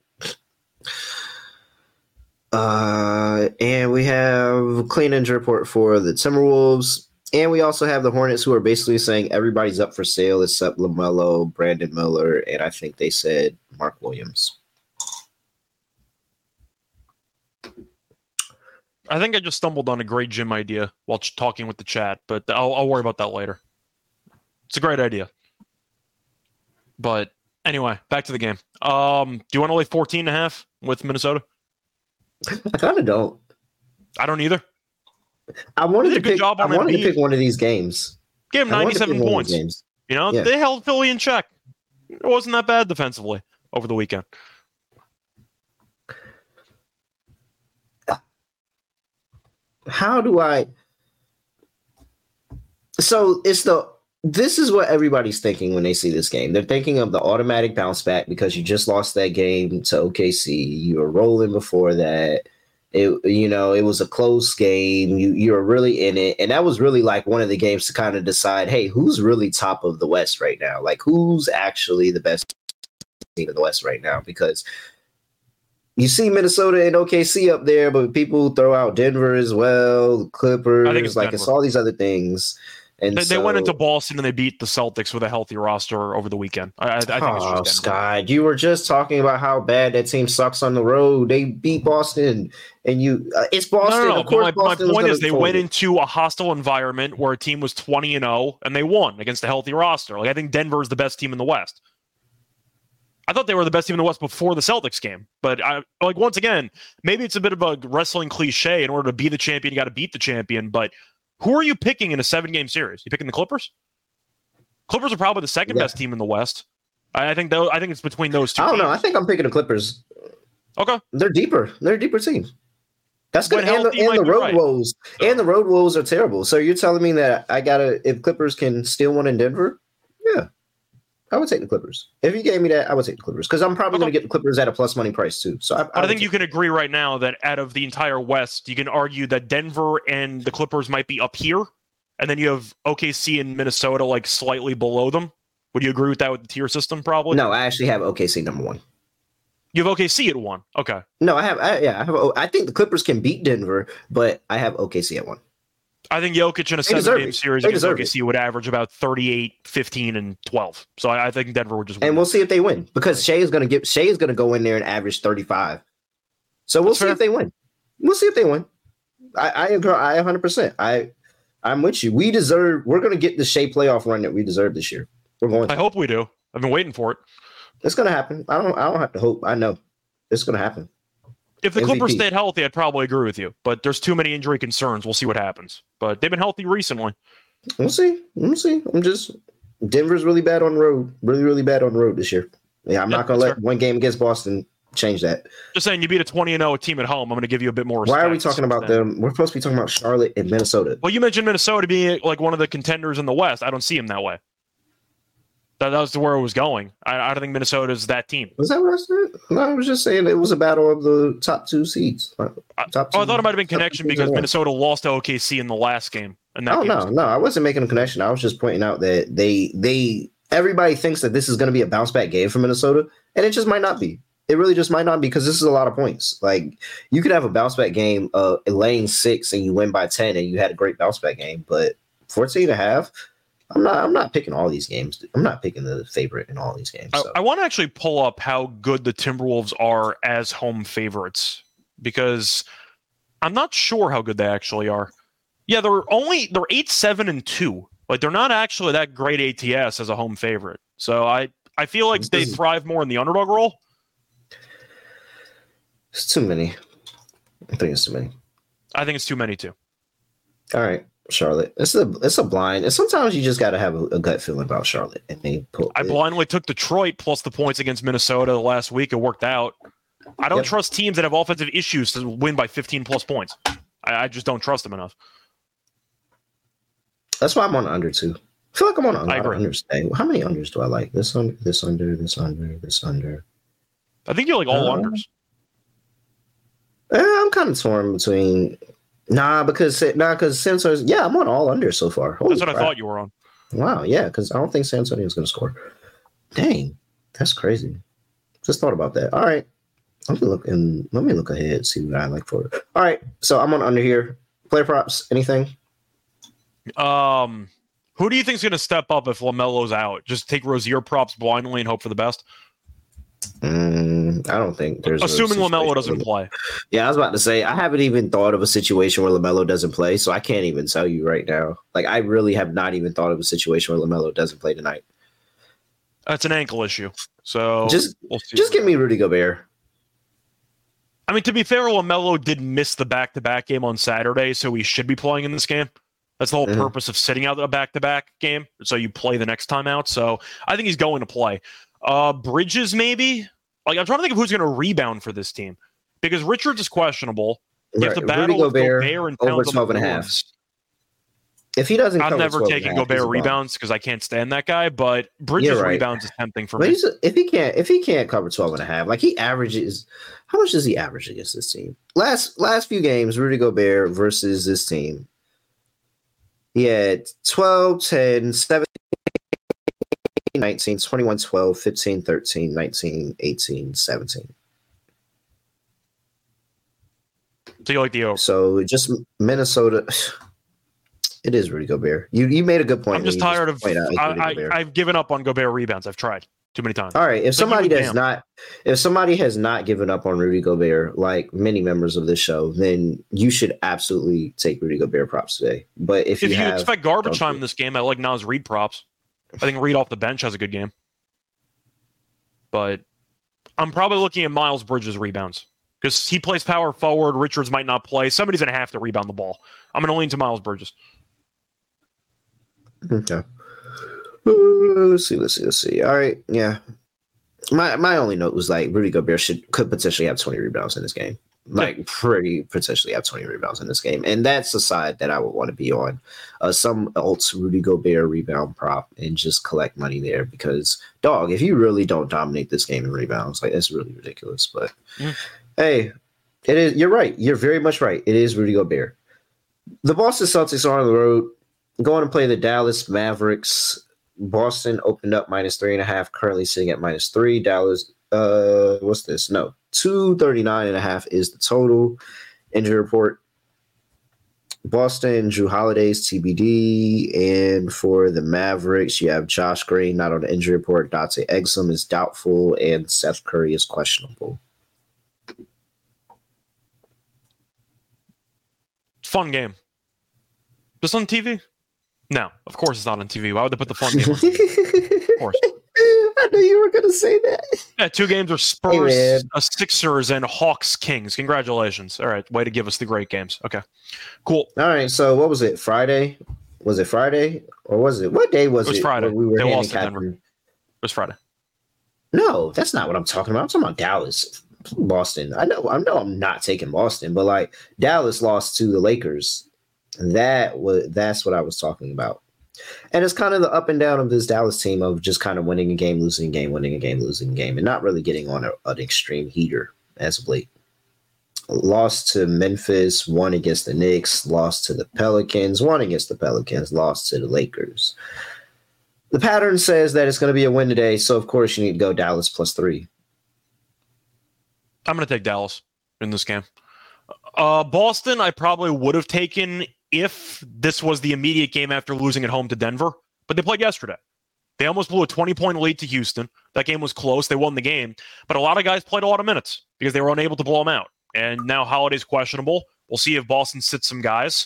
And we have a clean injury report for the Timberwolves. And we also have the Hornets, who are basically saying everybody's up for sale except LaMelo, Brandon Miller, and I think they said Mark Williams. I think I just stumbled on a great gym idea while talking with the chat, but I'll worry about that later. It's a great idea. But anyway, back to the game. Do you want to lay 14.5 with Minnesota? I kind of don't. I don't either. I wanted to pick one of these games. Give them 97 points. You know, yeah. They held Philly in check. It wasn't that bad defensively over the weekend. How do I? So this is what everybody's thinking when they see this game. They're thinking of the automatic bounce back because you just lost that game to OKC. You were rolling before that. It was a close game. You're really in it. And that was really like one of the games to kind of decide, hey, who's really top of the West right now? Like, who's actually the best team in the West right now? Because you see Minnesota and OKC up there, but people throw out Denver as well, Clippers. I think it's like Denver. It's all these other things. And they went into Boston and they beat the Celtics with a healthy roster over the weekend. I think it's just Denver. Scott, you were just talking about how bad that team sucks on the road. They beat Boston, and it's Boston. No. Of course, my point is they went into a hostile environment where a team was 20-0, and they won against a healthy roster. Like, I think Denver is the best team in the West. I thought they were the best team in the West before the Celtics game, but once again, maybe it's a bit of a wrestling cliche. In order to be the champion, you got to beat the champion, but. Who are you picking in a 7-game series? You picking the Clippers? Clippers are probably the second best team in the West. I think it's between those two. I don't know. I think I'm picking the Clippers. Okay, they're deeper. They're a deeper team. That's good. And the road woes are terrible. So you're telling me that if Clippers can steal one in Denver? Yeah, I would take the Clippers. If you gave me that, I would take the Clippers because I'm probably going to get the Clippers at a plus money price too. So I think you can agree right now that out of the entire West, you can argue that Denver and the Clippers might be up here, and then you have OKC and Minnesota like slightly below them. Would you agree with that with the tier system? Probably. No, I actually have OKC number one. You have OKC at one. Okay. No, I think the Clippers can beat Denver, but I have OKC at one. I think Jokic in a 7-game series against OKC would average about 38, 15, and 12. So I think Denver would just win. And we'll see if they win because Shea is going to go in there and average 35. So we'll see if they win. We'll see if they win. I agree. 100%. I'm with you. We're going to get the Shea playoff run that we deserve this year. We're going to. I hope we do. I've been waiting for it. It's going to happen. I don't have to hope. I know. It's going to happen. If the Clippers stayed healthy, I'd probably agree with you. But there's too many injury concerns. We'll see what happens. But they've been healthy recently. We'll see. Denver's really bad on the road. Really, really bad on the road this year. Yeah, I'm not going to let one game against Boston change that. Just saying, you beat a 20-0 team at home. I'm going to give you a bit more respect. Why are we talking about them? We're supposed to be talking about Charlotte and Minnesota. Well, you mentioned Minnesota being like one of the contenders in the West. I don't see them that way. That was where it was going. I don't think Minnesota's that team. Was that what I said? No, I was just saying it was a battle of the top two seeds. I thought it might have been connection because Minnesota lost to OKC in the last game. No, I wasn't making a connection. I was just pointing out that they everybody thinks that this is going to be a bounce back game for Minnesota, and it just might not be. It really just might not be because this is a lot of points. Like you could have a bounce back game, laying 6, and you win by 10, and you had a great bounce back game. But 14.5. I'm not picking all these games. I'm not picking the favorite in all these games. So. I want to actually pull up how good the Timberwolves are as home favorites because I'm not sure how good they actually are. Yeah, they're 8-7-2. Like they're not actually that great ATS as a home favorite. So I feel like they thrive more in the underdog role. It's too many. I think it's too many too. All right. Charlotte. It's a blind. And sometimes you just got to have a gut feeling about Charlotte. And they pull. I blindly took Detroit plus the points against Minnesota last week. It worked out. I don't trust teams that have offensive issues to win by 15+ points. I just don't trust them enough. That's why I'm on under 2. I feel like I'm on a lot of unders. How many unders do I like? This under. I think you're like all unders. I'm kind of torn between. Because Samson's. Yeah, I'm on all unders so far. That's what I thought you were on. Wow, yeah, because I don't think Samson is going to score. Dang, that's crazy. Just thought about that. All right, let me look ahead, see what I like for it. All right, so I'm on under here. Player props, anything? Who do you think is going to step up if LaMelo's out? Just take Rozier props blindly and hope for the best. I don't think there's. Assuming LaMelo doesn't play. Yeah, I was about to say I haven't even thought of a situation where LaMelo doesn't play, so I can't even tell you right now. Like I really have not even thought of a situation where LaMelo doesn't play tonight. That's an ankle issue, so just give me Rudy Gobert. I mean, to be fair, LaMelo did miss the back-to-back game on Saturday, so he should be playing in this game. That's the whole purpose of sitting out a back-to-back game, so you play the next time out. So I think he's going to play. Bridges, maybe. Like I'm trying to think of who's going to rebound for this team because Richards is questionable. You have to battle Gobert and over 12.5. If he doesn't, I'm never taking Gobert rebounds because I can't stand that guy. But Bridges rebounds is tempting for me. If he can't cover 12.5, like he averages. How much does he average against this team? Last few games, Rudy Gobert versus this team. He had 12, 10, 17. 19, 21, 12, 15, 13, 19, 18, 17. So you like the over? So just Minnesota. It is Rudy Gobert. You made a good point. I'm just tired of. I've given up on Gobert rebounds. I've tried too many times. All right, if somebody has not given up on Rudy Gobert, like many members of this show, then you should absolutely take Rudy Gobert props today. But if you expect garbage time in this game, I like Naz Reid props. I think Reed off the bench has a good game. But I'm probably looking at Miles Bridges' rebounds because he plays power forward. Richards might not play. Somebody's going to have to rebound the ball. I'm going to lean to Miles Bridges. Okay. Let's see. All right, yeah. My only note was like Rudy Gobert could potentially have 20 rebounds in this game. Pretty potentially have 20 rebounds in this game. And that's the side that I would want to be on. Some else Rudy Gobert rebound prop and just collect money there because, dog, if you really don't dominate this game in rebounds, like that's really ridiculous. But, Hey, it is. You're right. You're very much right. It is Rudy Gobert. The Boston Celtics are on the road going to play the Dallas Mavericks. Boston opened up -3.5, currently sitting at -3. Dallas, what's this? No. 239.5 is the total. Injury report. Boston, Jrue Holiday's TBD. And for the Mavericks, you have Josh Green not on the injury report. Dante Exum is doubtful. And Seth Curry is questionable. Fun game. Just on TV? No, of course it's not on TV. Why would they put the fun game on TV? Of course. I knew you were going to say that. Yeah, two games are Spurs, Sixers, and Hawks, Kings. Congratulations. All right, way to give us the great games. Okay, cool. All right, so what was it, Friday? Was it Friday? Or was it – what day was it? It was Friday. They lost to Denver. It was Friday. No, that's not what I'm talking about. I'm talking about Dallas, Boston. I know I'm not taking Boston, but, like, Dallas lost to the Lakers. That's what I was talking about. And it's kind of the up and down of this Dallas team of just kind of winning a game, losing a game, winning a game, losing a game, and not really getting on an extreme heater as of late. Lost to Memphis, won against the Knicks, lost to the Pelicans, won against the Pelicans, lost to the Lakers. The pattern says that it's going to be a win today, so of course you need to go Dallas +3. I'm going to take Dallas in this game. Boston, I probably would have taken if this was the immediate game after losing at home to Denver, but they played yesterday. They almost blew a 20-point lead to Houston. That game was close. They won the game, but a lot of guys played a lot of minutes because they were unable to blow them out. And now Holiday's questionable. We'll see if Boston sits some guys.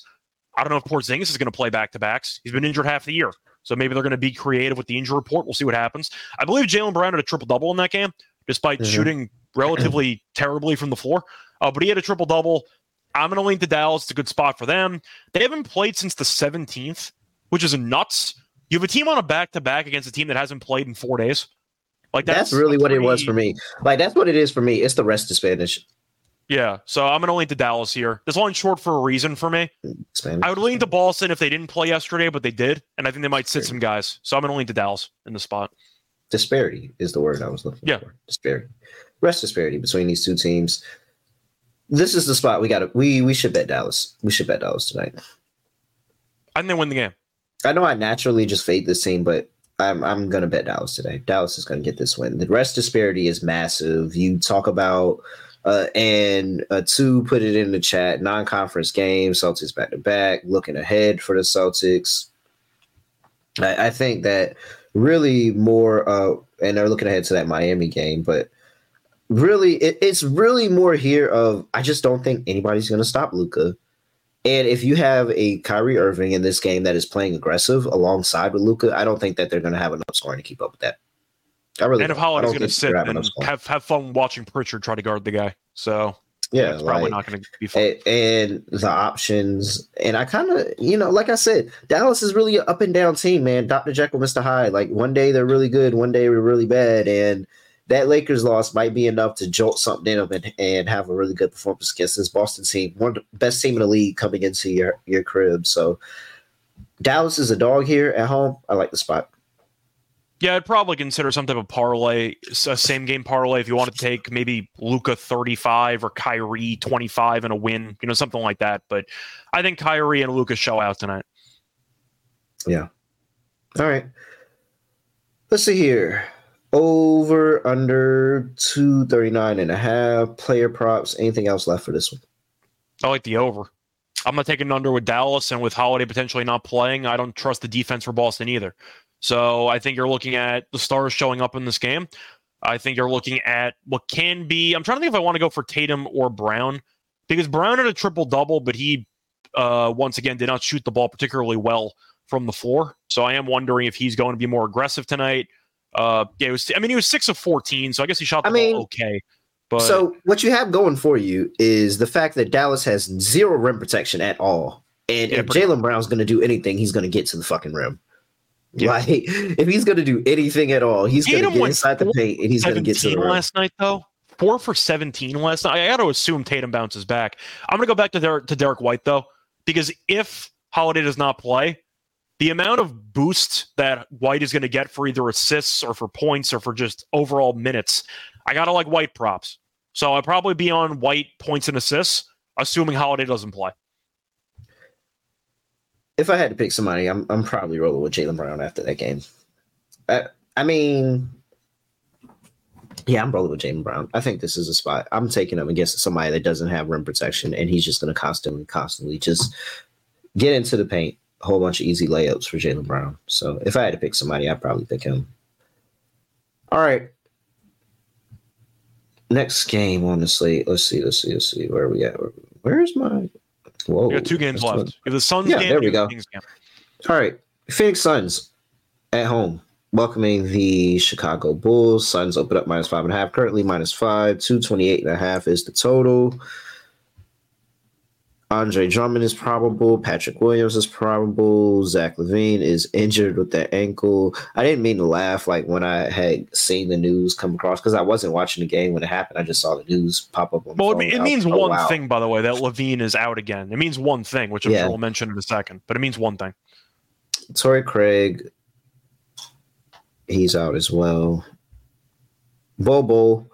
I don't know if Porzingis is going to play back-to-backs. He's been injured half the year, so maybe they're going to be creative with the injury report. We'll see what happens. I believe Jaylen Brown had a triple-double in that game, despite shooting relatively terribly from the floor. But he had a triple-double. I'm going to lean to Dallas. It's a good spot for them. They haven't played since the 17th, which is nuts. You have a team on a back-to-back against a team that hasn't played in 4 days. Like that's really what it was for me. Like that's what it is for me. It's the rest of Spanish. Yeah, so I'm going to lean to Dallas here. This line's short for a reason for me. I would lean to Boston if they didn't play yesterday, but they did, and I think they might sit some guys. So I'm going to lean to Dallas in the spot. Disparity is the word I was looking for. Disparity. Rest disparity between these two teams. This is the spot we got to we should bet Dallas. We should bet Dallas tonight. I think they win the game. I know I naturally just fade this team, but I'm going to bet Dallas today. Dallas is going to get this win. The rest disparity is massive. You talk about two, put it in the chat, non-conference game, Celtics back-to-back, looking ahead for the Celtics. I think that really more and they're looking ahead to that Miami game, but really it's really more here of I just don't think anybody's going to stop Luka. And if you have a Kyrie Irving in this game that is playing aggressive alongside with Luka, I don't think that they're going to have enough scoring to keep up with that. And if Holland's going to sit and have fun watching Pritchard try to guard the guy. So yeah, it's probably not going to be fun. And the options. And I kind of, like I said, Dallas is really an up and down team, man. Dr. Jekyll, Mr. Hyde. Like one day they're really good, one day they're really bad. And that Lakers loss might be enough to jolt something in them and have a really good performance against this Boston team. One of the best team in the league coming into your crib. So Dallas is a dog here at home. I like the spot. Yeah, I'd probably consider some type of parlay, a same-game parlay, if you want to take maybe Luka 35 or Kyrie 25 and a win, something like that. But I think Kyrie and Luka show out tonight. Yeah. All right. Let's see here. Over, under 239.5, player props. Anything else left for this one? I like the over. I'm not taking under with Dallas, and with Holiday potentially not playing, I don't trust the defense for Boston either. So I think you're looking at the stars showing up in this game. I think you're looking at what can be... I'm trying to think if I want to go for Tatum or Brown, because Brown had a triple-double, but he, once again, did not shoot the ball particularly well from the floor. So I am wondering if he's going to be more aggressive tonight. He was 6 of 14, so I guess he shot the ball okay. But... So what you have going for you is the fact that Dallas has zero rim protection at all. And if Jaylen Brown's going to do anything, he's going to get to the fucking rim. Yeah. Like if he's going to do anything at all, he's going to get inside the paint and he's going to get to the rim. Last night though, 4 for 17 last night. I got to assume Tatum bounces back. I'm going to go back to Derek White though, because if Holiday does not play, the amount of boost that White is going to get for either assists or for points or for just overall minutes, I got to like White props. So I'll probably be on White points and assists, assuming Holiday doesn't play. If I had to pick somebody, I'm probably rolling with Jaylen Brown after that game. I'm rolling with Jaylen Brown. I think this is a spot. I'm taking him against somebody that doesn't have rim protection, and he's just going to constantly just get into the paint. A whole bunch of easy layups for Jaylen Brown. So if I had to pick somebody, I'd probably pick him. All right. Next game on the slate. Let's see. Where are we at? Where's my... Whoa, we got 2 games left. If the Suns game, there we go. All right, Phoenix Suns at home welcoming the Chicago Bulls. Suns open up -5.5. Currently -5. 228.5 is the total. Andre Drummond is probable. Patrick Williams is probable. Zach LaVine is injured with that ankle. I didn't mean to laugh like when I had seen the news come across because I wasn't watching the game when it happened. I just saw the news pop up on the phone. It means one thing, by the way, that LaVine is out again. It means one thing, which I'm sure we'll mention in a second, but it means one thing. Torrey Craig, he's out as well. Bobo,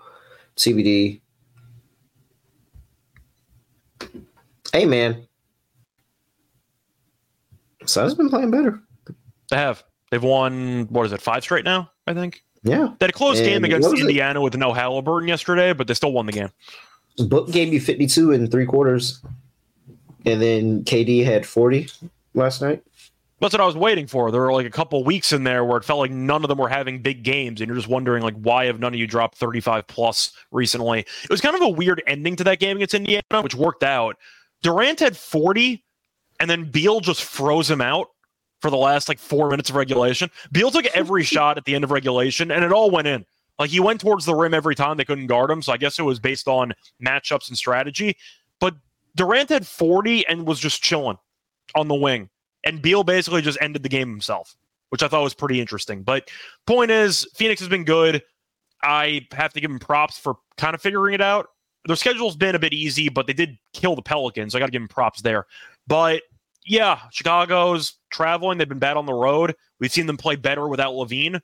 TBD. Hey, man. Suns been playing better. They have. They've won, 5 straight now, I think? Yeah. They had a close game against Indiana with no Halliburton yesterday, but they still won the game. Book gave you 52 in 3/4. And then KD had 40 last night. That's what I was waiting for. There were a couple weeks in there where it felt like none of them were having big games, and you're just wondering why have none of you dropped 35+ recently? It was kind of a weird ending to that game against Indiana, which worked out. Durant had 40, and then Beal just froze him out for the last 4 minutes of regulation. Beal took every shot at the end of regulation, and it all went in. He went towards the rim every time. They couldn't guard him, so I guess it was based on matchups and strategy. But Durant had 40 and was just chilling on the wing. And Beal basically just ended the game himself, which I thought was pretty interesting. But point is, Phoenix has been good. I have to give him props for kind of figuring it out. Their schedule's been a bit easy, but they did kill the Pelicans. So I got to give them props there. But yeah, Chicago's traveling. They've been bad on the road. We've seen them play better without LaVine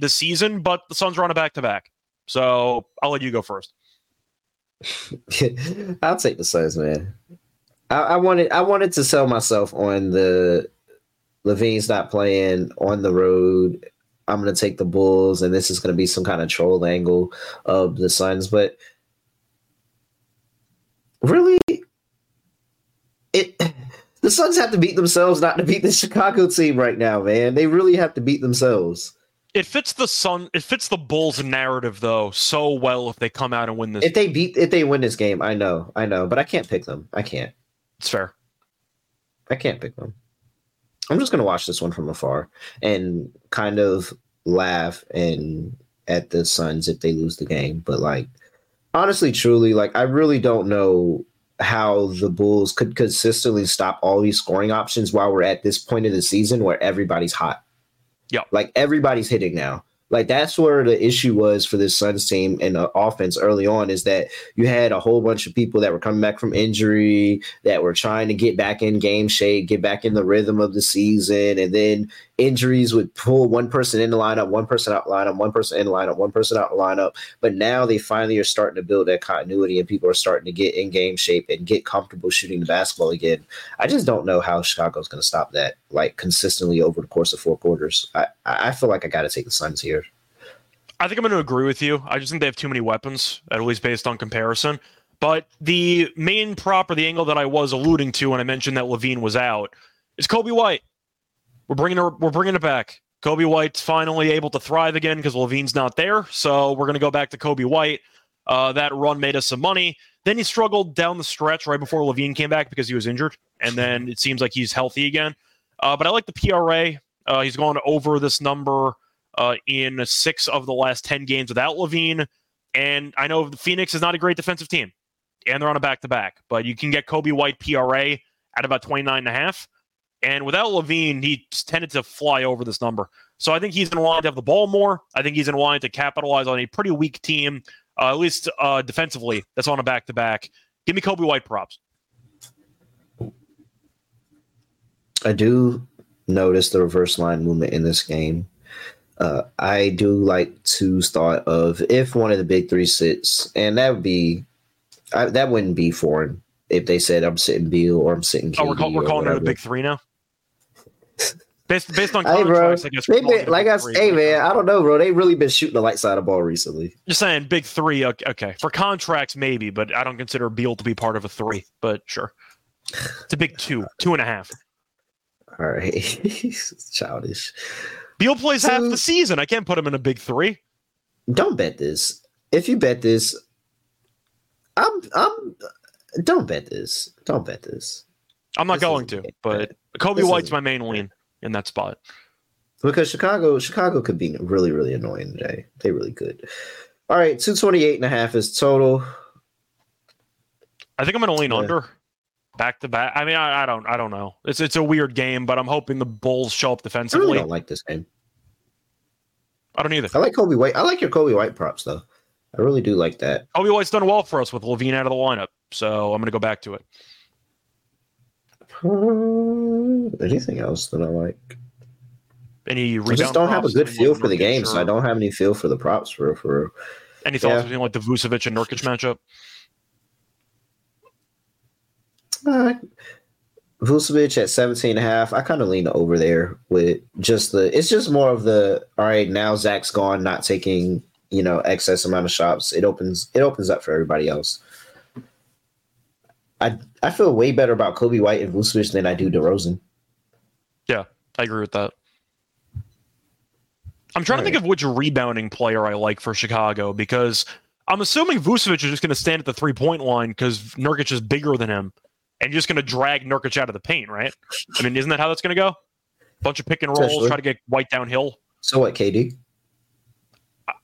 this season, but the Suns are on a back-to-back. So I'll let you go first. I'll take the Suns, man. I wanted to sell myself on the LaVine's not playing on the road. I'm going to take the Bulls, and this is going to be some kind of troll angle of the Suns. But really, the Suns have to beat themselves not to beat the Chicago team right now, man. They really have to beat themselves. It fits the Bulls narrative though so well if they come out and win this. If they win this game, I know, but I can't pick them. I can't. It's fair. I can't pick them. I'm just gonna watch this one from afar and kind of laugh and at the Suns if they lose the game. But like, honestly, truly, like I really don't know how the Bulls could consistently stop all these scoring options while we're at this point of the season where everybody's hot. Yeah, like everybody's hitting now. Like that's where the issue was for this Suns team and the offense early on is that you had a whole bunch of people that were coming back from injury that were trying to get back in game shape, get back in the rhythm of the season. And then injuries would pull one person in the lineup, one person out lineup, one person in the lineup, one person out lineup. But now they finally are starting to build that continuity and people are starting to get in game shape and get comfortable shooting the basketball again. I just don't know how Chicago's going to stop that like consistently over the course of four quarters. I feel like I got to take the Suns here. I think I'm going to agree with you. I just think they have too many weapons, at least based on comparison. But the main prop or the angle that I was alluding to when I mentioned that LaVine was out is Kobe White. We're bringing it back. Kobe White's finally able to thrive again because LaVine's not there. So we're going to go back to Kobe White. That run made us some money. Then he struggled down the stretch right before LaVine came back because he was injured. And then it seems like he's healthy again. But I like the PRA. He's gone over this number in 6 of the last 10 games without LaVine. And I know Phoenix is not a great defensive team, and they're on a back-to-back. But you can get Kobe White PRA at about 29.5. And without LaVine, he tended to fly over this number. So I think he's in line to have the ball more. I think he's in line to capitalize on a pretty weak team, at least defensively, that's on a back-to-back. Give me Kobe White props. I do notice the reverse line movement in this game. I do like to thought of if one of the big three sits, and that would be that wouldn't be foreign if they said I'm sitting Beal or I'm sitting KD. We're calling it a big three now. Based on contracts, I guess. I don't know, bro. They've really been shooting the light side of the ball recently. Just saying, big three. Okay, for contracts maybe, but I don't consider Beal to be part of a three. But sure, it's a big 2.5. All right, it's childish. Beal plays half the season. I can't put him in a big three. Don't bet this. If you bet this, don't bet this. Don't bet this. I'm not going to, but Kobe White's my main lean in that spot. Because Chicago could be really, really annoying today. They really could. All right, 228.5 is total. I think I'm going to lean under. Back to back. I mean, I don't know. It's a weird game, but I'm hoping the Bulls show up defensively. I really don't like this game. I don't either. I like Kobe White. I like your Kobe White props, though. I really do like that. Kobe White's done well for us with LaVine out of the lineup, so I'm going to go back to it. Anything else that I like? Any rebound? I just don't have a good feel for the game, so I don't have any feel for the props for. Any thoughts between like the Vucevic and Nurkic matchup? Vucevic at 17.5. I kind of lean over there with just it's just more of the all right now. Zach's gone, not taking excess amount of shots. It opens up for everybody else. I feel way better about Kobe White and Vucevic than I do DeRozan. Yeah, I agree with that. I'm trying to think of which rebounding player I like for Chicago because I'm assuming Vucevic is just going to stand at the 3-point line because Nurkic is bigger than him. And you're just going to drag Nurkic out of the paint, right? I mean, isn't that how that's going to go? Bunch of pick and rolls, try to get White downhill. So what, KD?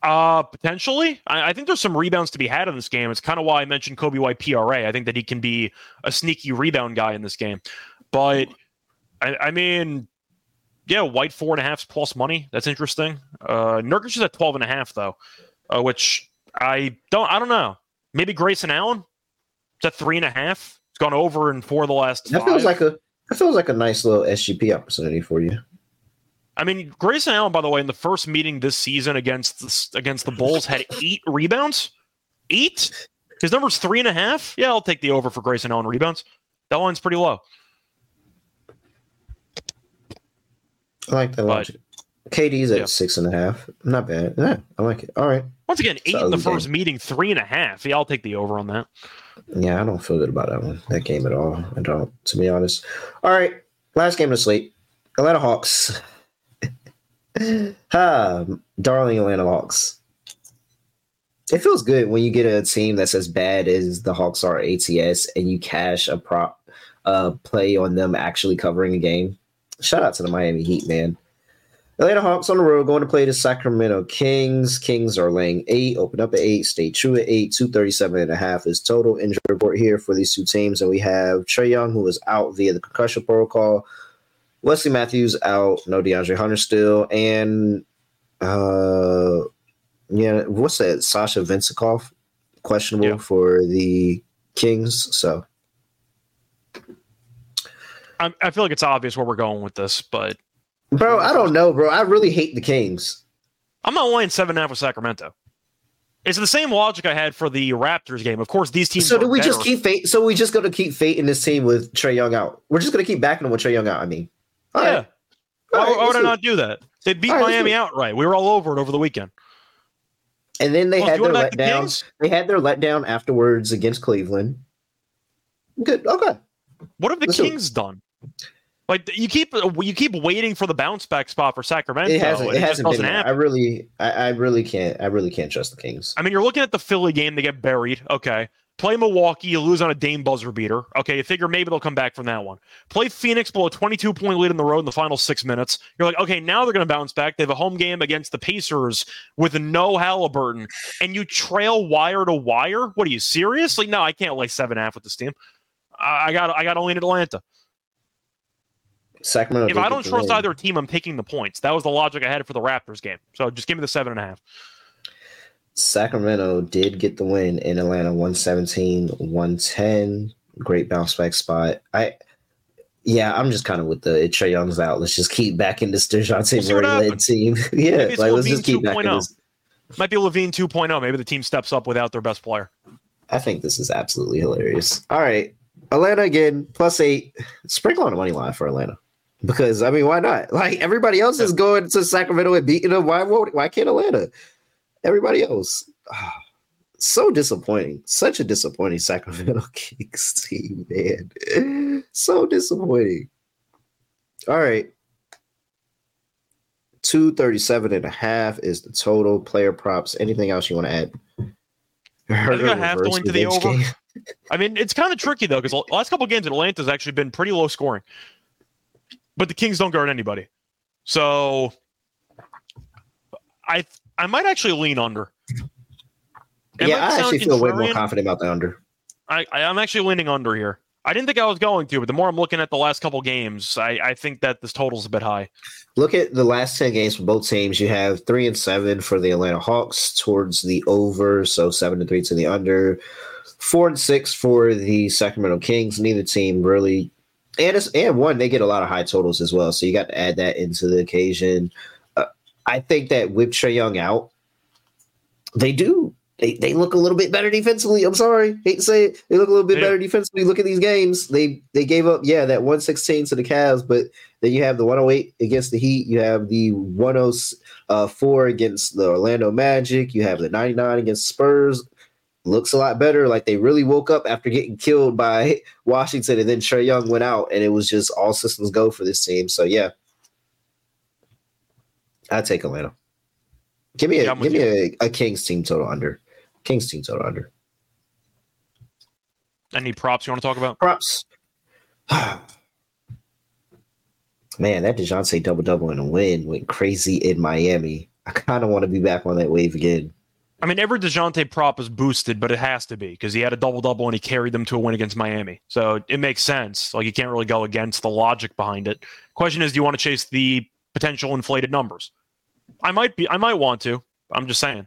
Potentially. I think there's some rebounds to be had in this game. It's kind of why I mentioned Kobe White PRA. I think that he can be a sneaky rebound guy in this game. But, I mean, yeah, White 4.5 plus money. That's interesting. Nurkic is at 12.5, though, which I don't know. Maybe Grayson Allen. It's at 3.5. It's gone over in 4 of the last 5. That feels like a nice little SGP opportunity for you. I mean, Grayson Allen, by the way, in the first meeting this season against the Bulls, had 8 rebounds. 8? His number's 3.5. Yeah, I'll take the over for Grayson Allen rebounds. That line's pretty low. I like that logic. KD's at 6.5. Not bad. Yeah, I like it. All right. Once again, 8 in the first meeting, 3.5. Yeah, I'll take the over on that. Yeah, I don't feel good about that one. That game at all. I don't, to be honest. All right. Last game of the slate. Atlanta Hawks. Darling Atlanta Hawks. It feels good when you get a team that's as bad as the Hawks are ATS and you cash a prop play on them actually covering a game. Shout out to the Miami Heat, man. Atlanta Hawks on the road going to play the Sacramento Kings. Kings are laying 8, open up at 8, stay true at 8, 237.5 is total injury report here for these two teams. And we have Trae Young, who is out via the concussion protocol. Wesley Matthews out, no DeAndre Hunter still. And, what's that? Sasha Vencikov, questionable for the Kings. So I feel like it's obvious where we're going with this, but. Bro, I don't know, bro. I really hate the Kings. I'm not laying 7.5 with Sacramento. It's the same logic I had for the Raptors game. Of course, these teams. So do we just keep fate? So we just going to keep fate in this team with Trae Young out. We're just going to keep backing him with Trae Young out. I mean, all right. Why would I not do that? They beat Miami outright. We were all over it over the weekend. And then they had their letdown. They had their letdown afterwards against Cleveland. Good. Okay. What have the Kings done? Like you keep waiting for the bounce back spot for Sacramento. It hasn't been. I really can't trust the Kings. I mean, you're looking at the Philly game; they get buried. Okay, play Milwaukee, you lose on a Dame buzzer beater. Okay, you figure maybe they'll come back from that one. Play Phoenix, blow a 22-point lead on the road in the final 6 minutes. You're like, okay, now they're going to bounce back. They have a home game against the Pacers with no Halliburton, and you trail wire to wire. What are you serious? Like, no, I can't lay 7.5 with this team. I got only in Atlanta. Sacramento. If I don't trust either team, I'm taking the points. That was the logic I had for the Raptors game. So just give me the 7.5. Sacramento did get the win in Atlanta, 117-110. Great bounce back spot. I'm just kind of with the Trae Young's out. Let's just keep backing this DeJounte Murray-led team. Yeah, like let's just keep backing this. Might be Levine 2.0. Maybe the team steps up without their best player. I think this is absolutely hilarious. All right, Atlanta again, +8. Sprinkle on the money line for Atlanta. Because, I mean, why not? Like, everybody else is going to Sacramento and beating them. Why can't Atlanta? Everybody else. Oh, so disappointing. Such a disappointing Sacramento Kings team, man. So disappointing. All right. 237.5 is the total. Player props. Anything else you want to add? I think I have to link to the over. I mean, it's kind of tricky, though, because the last couple of games in Atlanta's actually been pretty low scoring. But the Kings don't guard anybody. So I might actually lean under. I actually feel way more confident about the under. I'm actually leaning under here. I didn't think I was going to, but the more I'm looking at the last couple games, I think that this total's a bit high. Look at the last 10 games for both teams. You have 3-7 for the Atlanta Hawks towards the over, so 7-3 to the under. 4-6 for the Sacramento Kings. Neither team really. And they get a lot of high totals as well. So you got to add that into the occasion. I think that with Trae Young out, they do. They look a little bit better defensively. I'm sorry. Hate to say it. They look a little bit better defensively. Look at these games. They gave up, that 116 to the Cavs, but then you have the 108 against the Heat. You have the 104 against the Orlando Magic. You have the 99 against Spurs. Looks a lot better. Like they really woke up after getting killed by Washington, and then Trae Young went out, and it was just all systems go for this team. So I take Atlanta. Give me a Kings team total under. Kings team total under. Any props you want to talk about? Props. Man, that DeJounte double-double and a win went crazy in Miami. I kind of want to be back on that wave again. I mean, every DeJounte prop is boosted, but it has to be because he had a double-double and he carried them to a win against Miami. So it makes sense. Like, you can't really go against the logic behind it. Question is, do you want to chase the potential inflated numbers? I might want to. I'm just saying.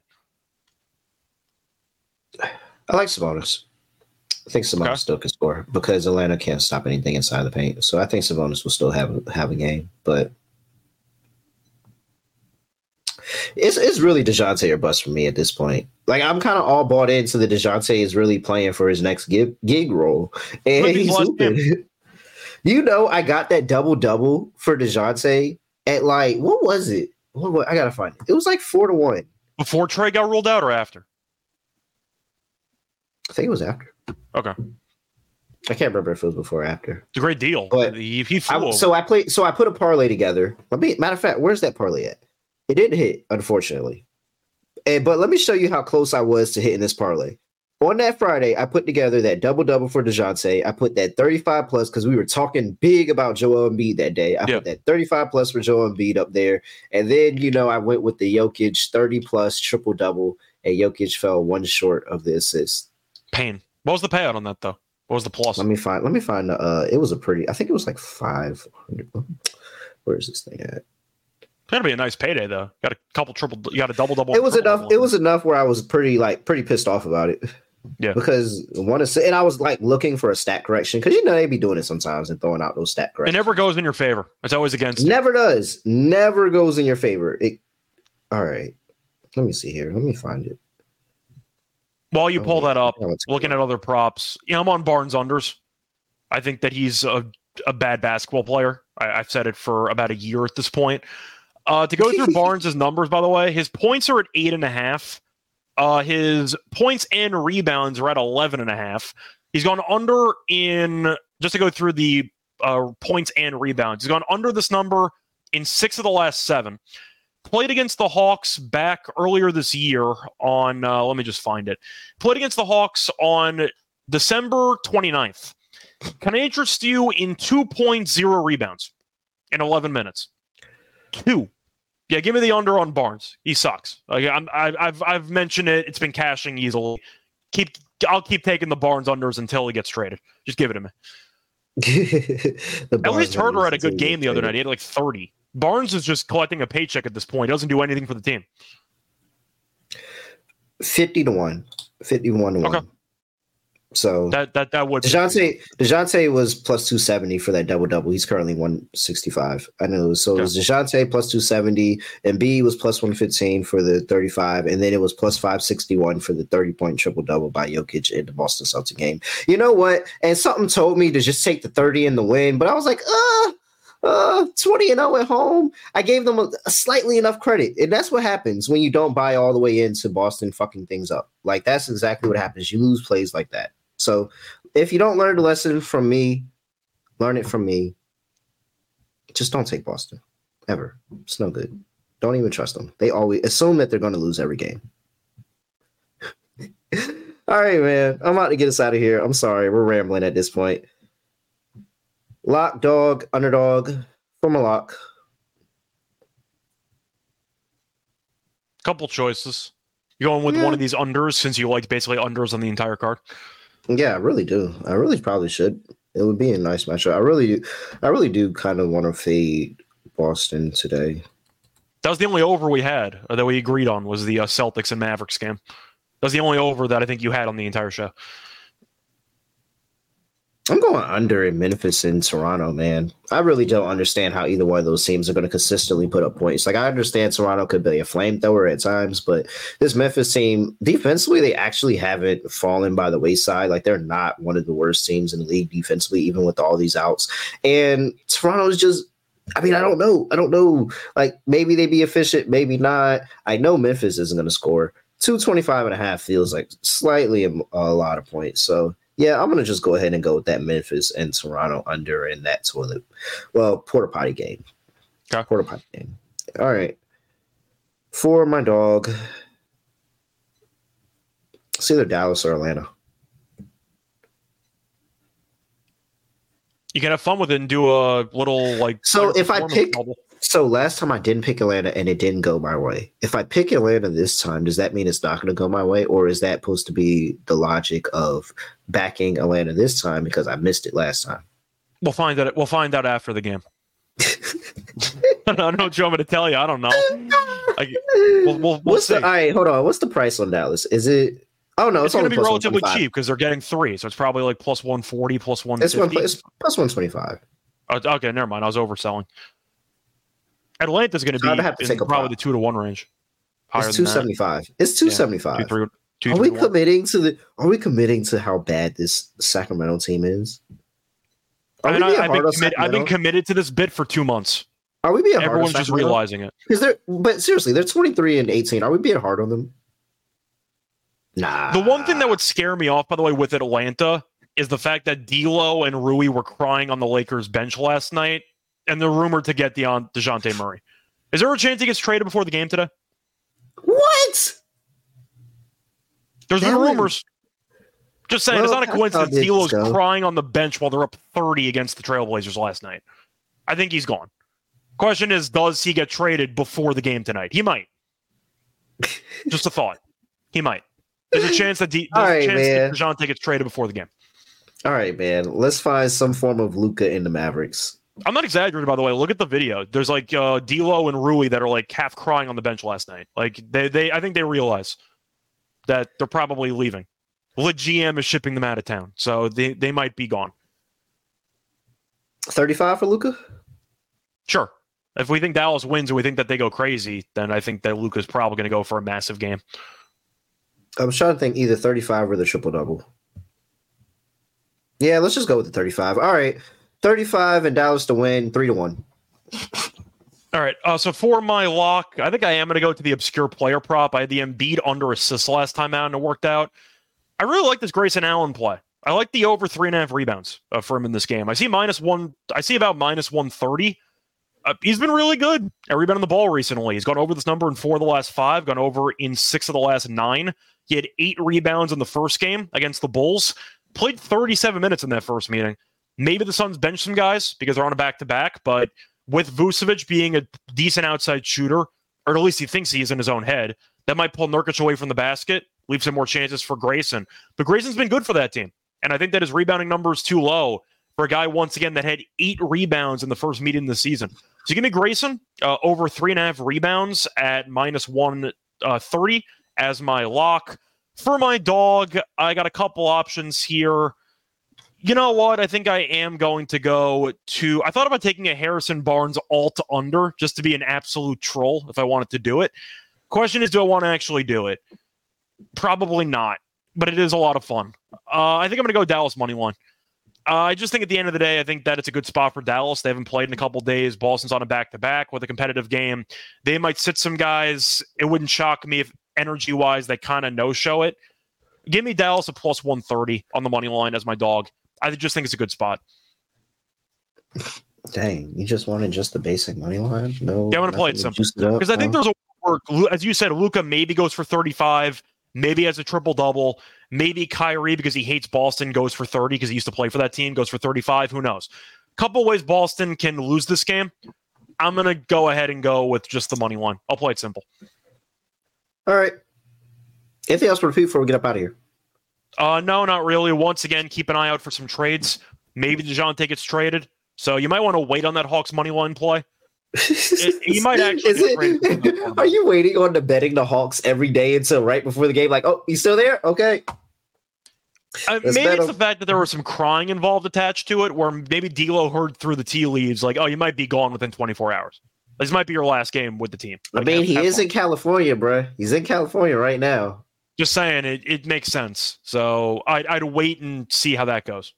I like Sabonis. I think Sabonis still can score because Atlanta can't stop anything inside the paint. So I think Sabonis will still have a game, but it's really DeJounte or bust for me at this point. Like, I'm kind of all bought into the DeJounte is really playing for his next gig role, and he's hooping. You know, I got that double-double for DeJounte at, like, what was it? I got to find it. It was like 4-1. Before Trae got ruled out or after? I think it was after. Okay. I can't remember if it was before or after. It's a great deal. But he flew over. So I put a parlay together. Matter of fact, where's that parlay at? It didn't hit, unfortunately. But let me show you how close I was to hitting this parlay. On that Friday, I put together that double-double for DeJounte. I put that 35-plus because we were talking big about Joel Embiid that day. I put that 35-plus for Joel Embiid up there. And then, you know, I went with the Jokic 30-plus triple-double, and Jokic fell one short of the assist. Pain. What was the payout on that, though? What was the plus? Let me find. It was a pretty – I think it was like 500. Where is this thing at? That'd be a nice payday, though. You got a double-double. It was enough. It was enough where I was pretty pissed off about it. Yeah, because and I was like looking for a stat correction because you know they be doing it sometimes and throwing out those stat corrections. It never goes in your favor. It's always against. Never does. Never goes in your favor. All right, let me see here. Let me find it. While you pull that up, looking at other props, I'm on Barnes unders. I think that he's a bad basketball player. I've said it for about a year at this point. To go through Barnes' numbers, by the way, his points are at 8.5. His points and rebounds are at 11.5. He's gone under in, just to go through the points and rebounds, he's gone under this number in 6 of the last 7. Played against the Hawks back earlier this year on, let me just find it. Played against the Hawks on December 29th. Can I interest you in 2.0 rebounds in 11 minutes? 2. Yeah, give me the under on Barnes. He sucks. Like, I've mentioned it. It's been cashing easily. I'll keep taking the Barnes unders until he gets traded. Just give it to me. At least Herter had a good game the other night. He had like 30. Barnes is just collecting a paycheck at this point. He doesn't do anything for the team. 50-1. 51-1. Okay. So that would DeJounte was plus 270 for that double-double. He's currently 165. I know. So it was DeJounte plus 270, and B was plus 115 for the 35, and then it was plus 561 for the 30-point triple-double by Jokic in the Boston Celtics game. You know what? And something told me to just take the 30 in the win, but I was like, 20-0 at home. I gave them a slightly enough credit. And that's what happens when you don't buy all the way into Boston fucking things up. Like, that's exactly what happens. You lose plays like that. So if you don't learn the lesson from me, learn it from me. Just don't take Boston ever. It's no good. Don't even trust them. They always assume that they're going to lose every game. All right, man. I'm about to get us out of here. I'm sorry. We're rambling at this point. Lock, dog, underdog, former lock. Couple choices. You going with one of these unders since you liked basically unders on the entire card? Yeah, I really do. I really probably should. It would be a nice matchup. I really do kind of want to fade Boston today. That was the only over we had that we agreed on was the Celtics and Mavericks game. That was the only over that I think you had on the entire show. I'm going under in Memphis and Toronto, man. I really don't understand how either one of those teams are going to consistently put up points. Like, I understand Toronto could be a flamethrower at times, but this Memphis team, defensively, they actually haven't fallen by the wayside. Like, they're not one of the worst teams in the league defensively, even with all these outs. And Toronto is just, I mean, I don't know. Like, maybe they be efficient, maybe not. I know Memphis isn't going to score. 225.5 feels like slightly a lot of points, so... Yeah, I'm going to just go ahead and go with that Memphis and Toronto under in that toilet. Well, porta potty game. Okay. Porta potty game. All right. For my dog, it's either Dallas or Atlanta. You can have fun with it and do a little like. So if I pick. Bubble. So last time I didn't pick Atlanta and it didn't go my way. If I pick Atlanta this time, does that mean it's not going to go my way? Or is that supposed to be the logic of backing Atlanta this time because I missed it last time? We'll find out after the game. I don't know what you want me to tell you. I don't know. All right, hold on. What's the price on Dallas? Is it Oh no, it's going to be relatively cheap because they're getting three, so it's probably like plus 140, plus 150. It's plus 125. Okay, never mind. I was overselling. Atlanta's going to be in probably the 2-1 range. It's 275. It's 275. Are we committing to how bad this Sacramento team is? I've been committed to this bid for 2 months. Are we being hard on Sacramento? Everyone's just realizing it. But seriously, they're 23-18. Are we being hard on them? Nah. The one thing that would scare me off, by the way, with Atlanta is the fact that D'Lo and Rui were crying on the Lakers bench last night, and they're rumored to get DeJounte Murray. Is there a chance he gets traded before the game today? What? There's been rumors. Just saying, it's not a coincidence D'Lo's crying on the bench while they're up 30 against the Trailblazers last night. I think he's gone. Question is, does he get traded before the game tonight? He might. Just a thought. He might. There's a chance that DeJounte gets traded before the game. All right, man. Let's find some form of Luka in the Mavericks. I'm not exaggerating, by the way. Look at the video. There's like D'Lo and Rui that are like half crying on the bench last night. Like I think they realize that they're probably leaving. The GM is shipping them out of town, so they might be gone. 35 for Luka? Sure. If we think Dallas wins and we think that they go crazy, then I think that Luka's probably going to go for a massive game. I was trying to think either 35 or the triple-double. Yeah, let's just go with the 35. All right, 35 and Dallas to win, 3-1. All right, so for my lock, I think I am going to go to the obscure player prop. I had the Embiid under assists last time out, and it worked out. I really like this Grayson Allen play. I like the over 3.5 rebounds for him in this game. I see about minus 130. He's been really good at rebounding the ball recently. He's gone over this number in 4 of the last 5, gone over in 6 of the last 9. He had 8 rebounds in the first game against the Bulls. Played 37 minutes in that first meeting. Maybe the Suns bench some guys because they're on a back-to-back, but with Vucevic being a decent outside shooter, or at least he thinks he is in his own head, that might pull Nurkic away from the basket, leave some more chances for Grayson. But Grayson's been good for that team, and I think that his rebounding number is too low for a guy, once again, that had 8 rebounds in the first meeting of the season. So give me Grayson over 3.5 rebounds at minus 130 as my lock. For my dog, I got a couple options here. You know what? I think I am going to go to... I thought about taking a Harrison Barnes alt under just to be an absolute troll if I wanted to do it. Question is, do I want to actually do it? Probably not, but it is a lot of fun. I think I'm going to go Dallas money line. I just think at the end of the day, I think that it's a good spot for Dallas. They haven't played in a couple days. Boston's on a back-to-back with a competitive game. They might sit some guys. It wouldn't shock me if energy-wise they kind of no-show it. Give me Dallas a plus 130 on the money line as my dog. I just think it's a good spot. Dang, you just wanted just the basic money line? No, yeah, I want to play it simple. Because I think there's a work. As you said, Luka maybe goes for 35. Maybe has a triple-double. Maybe Kyrie, because he hates Boston, goes for 30 because he used to play for that team, goes for 35. Who knows? Couple ways Boston can lose this game. I'm going to go ahead and go with just the money line. I'll play it simple. All right. Anything else for repeat before we get up out of here? No, not really. Once again, keep an eye out for some trades. Maybe DeJounte gets traded. So you might want to wait on that Hawks money line play. He might actually. Are you waiting on the betting the Hawks every day until right before the game? Like, oh, he's still there? Okay. Maybe it's the fact that there was some crying involved attached to it, where maybe D'Lo heard through the tea leaves, like, oh, you might be gone within 24 hours. This might be your last game with the team. Like, I mean, he is in California, bro. He's in California right now. Just saying, it makes sense. So I'd wait and see how that goes.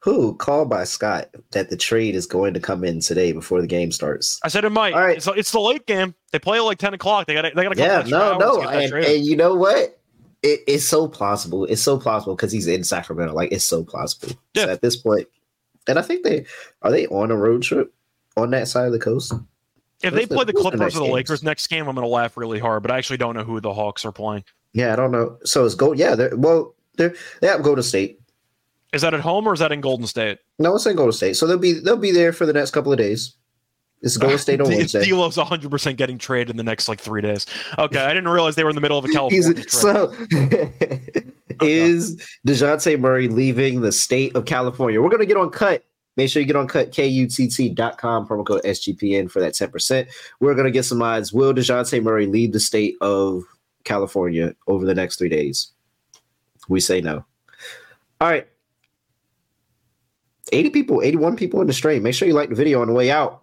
Who called by Scott that the trade is going to come in today before the game starts? I said it might. All right. It's the late game. They play at like 10 o'clock. They got a couple hours. No. And you know what? It's so plausible. It's so plausible because he's in Sacramento. Like, it's so plausible. Yeah. So at this point, and I think are they on a road trip on that side of the coast? If they play the Clippers or the Lakers next game, I'm going to laugh really hard. But I actually don't know who the Hawks are playing. Yeah, I don't know. So it's Golden. Yeah, they have Golden State. Is that at home or is that in Golden State? No, it's in Golden State. So they'll be there for the next couple of days. It's Golden State on Wednesday. D'Lo's 100% getting traded in the next like 3 days. Okay, I didn't realize they were in the middle of a California trade. So is DeJounte Murray leaving the state of California? We're going to get on Cut. Make sure you get on Cut, KUTT.com, promo code SGPN for that 10%. We're going to get some odds. Will DeJounte Murray leave the state of California over the next 3 days. We say no. All right. 80 people, 81 people in the stream. Make sure you like the video on the way out.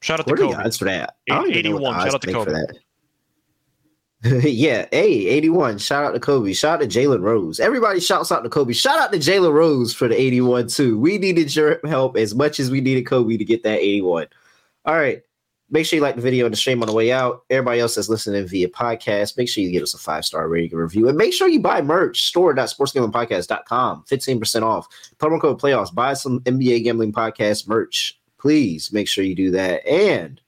Shout out to Kobe. What are the odds for that? 81. Shout out to Kobe. Yeah. Hey, 81. Shout out to Kobe. Shout out to Jalen Rose. Everybody shouts out to Kobe. Shout out to Jalen Rose for the 81 too. We needed your help as much as we needed Kobe to get that 81. All right. Make sure you like the video and the stream on the way out. Everybody else that's listening via podcast, make sure you give us a 5-star rating and review. And make sure you buy merch, store.sportsgamblingpodcast.com, 15% off. Promo code playoffs. Buy some NBA Gambling Podcast merch. Please make sure you do that. And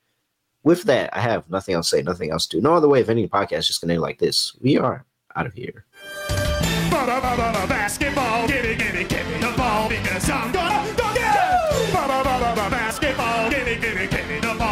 with that, I have nothing else to say, nothing else to do. No other way of ending the podcast, just going to end like this. We are out of here. Basketball, give me the ball because I'm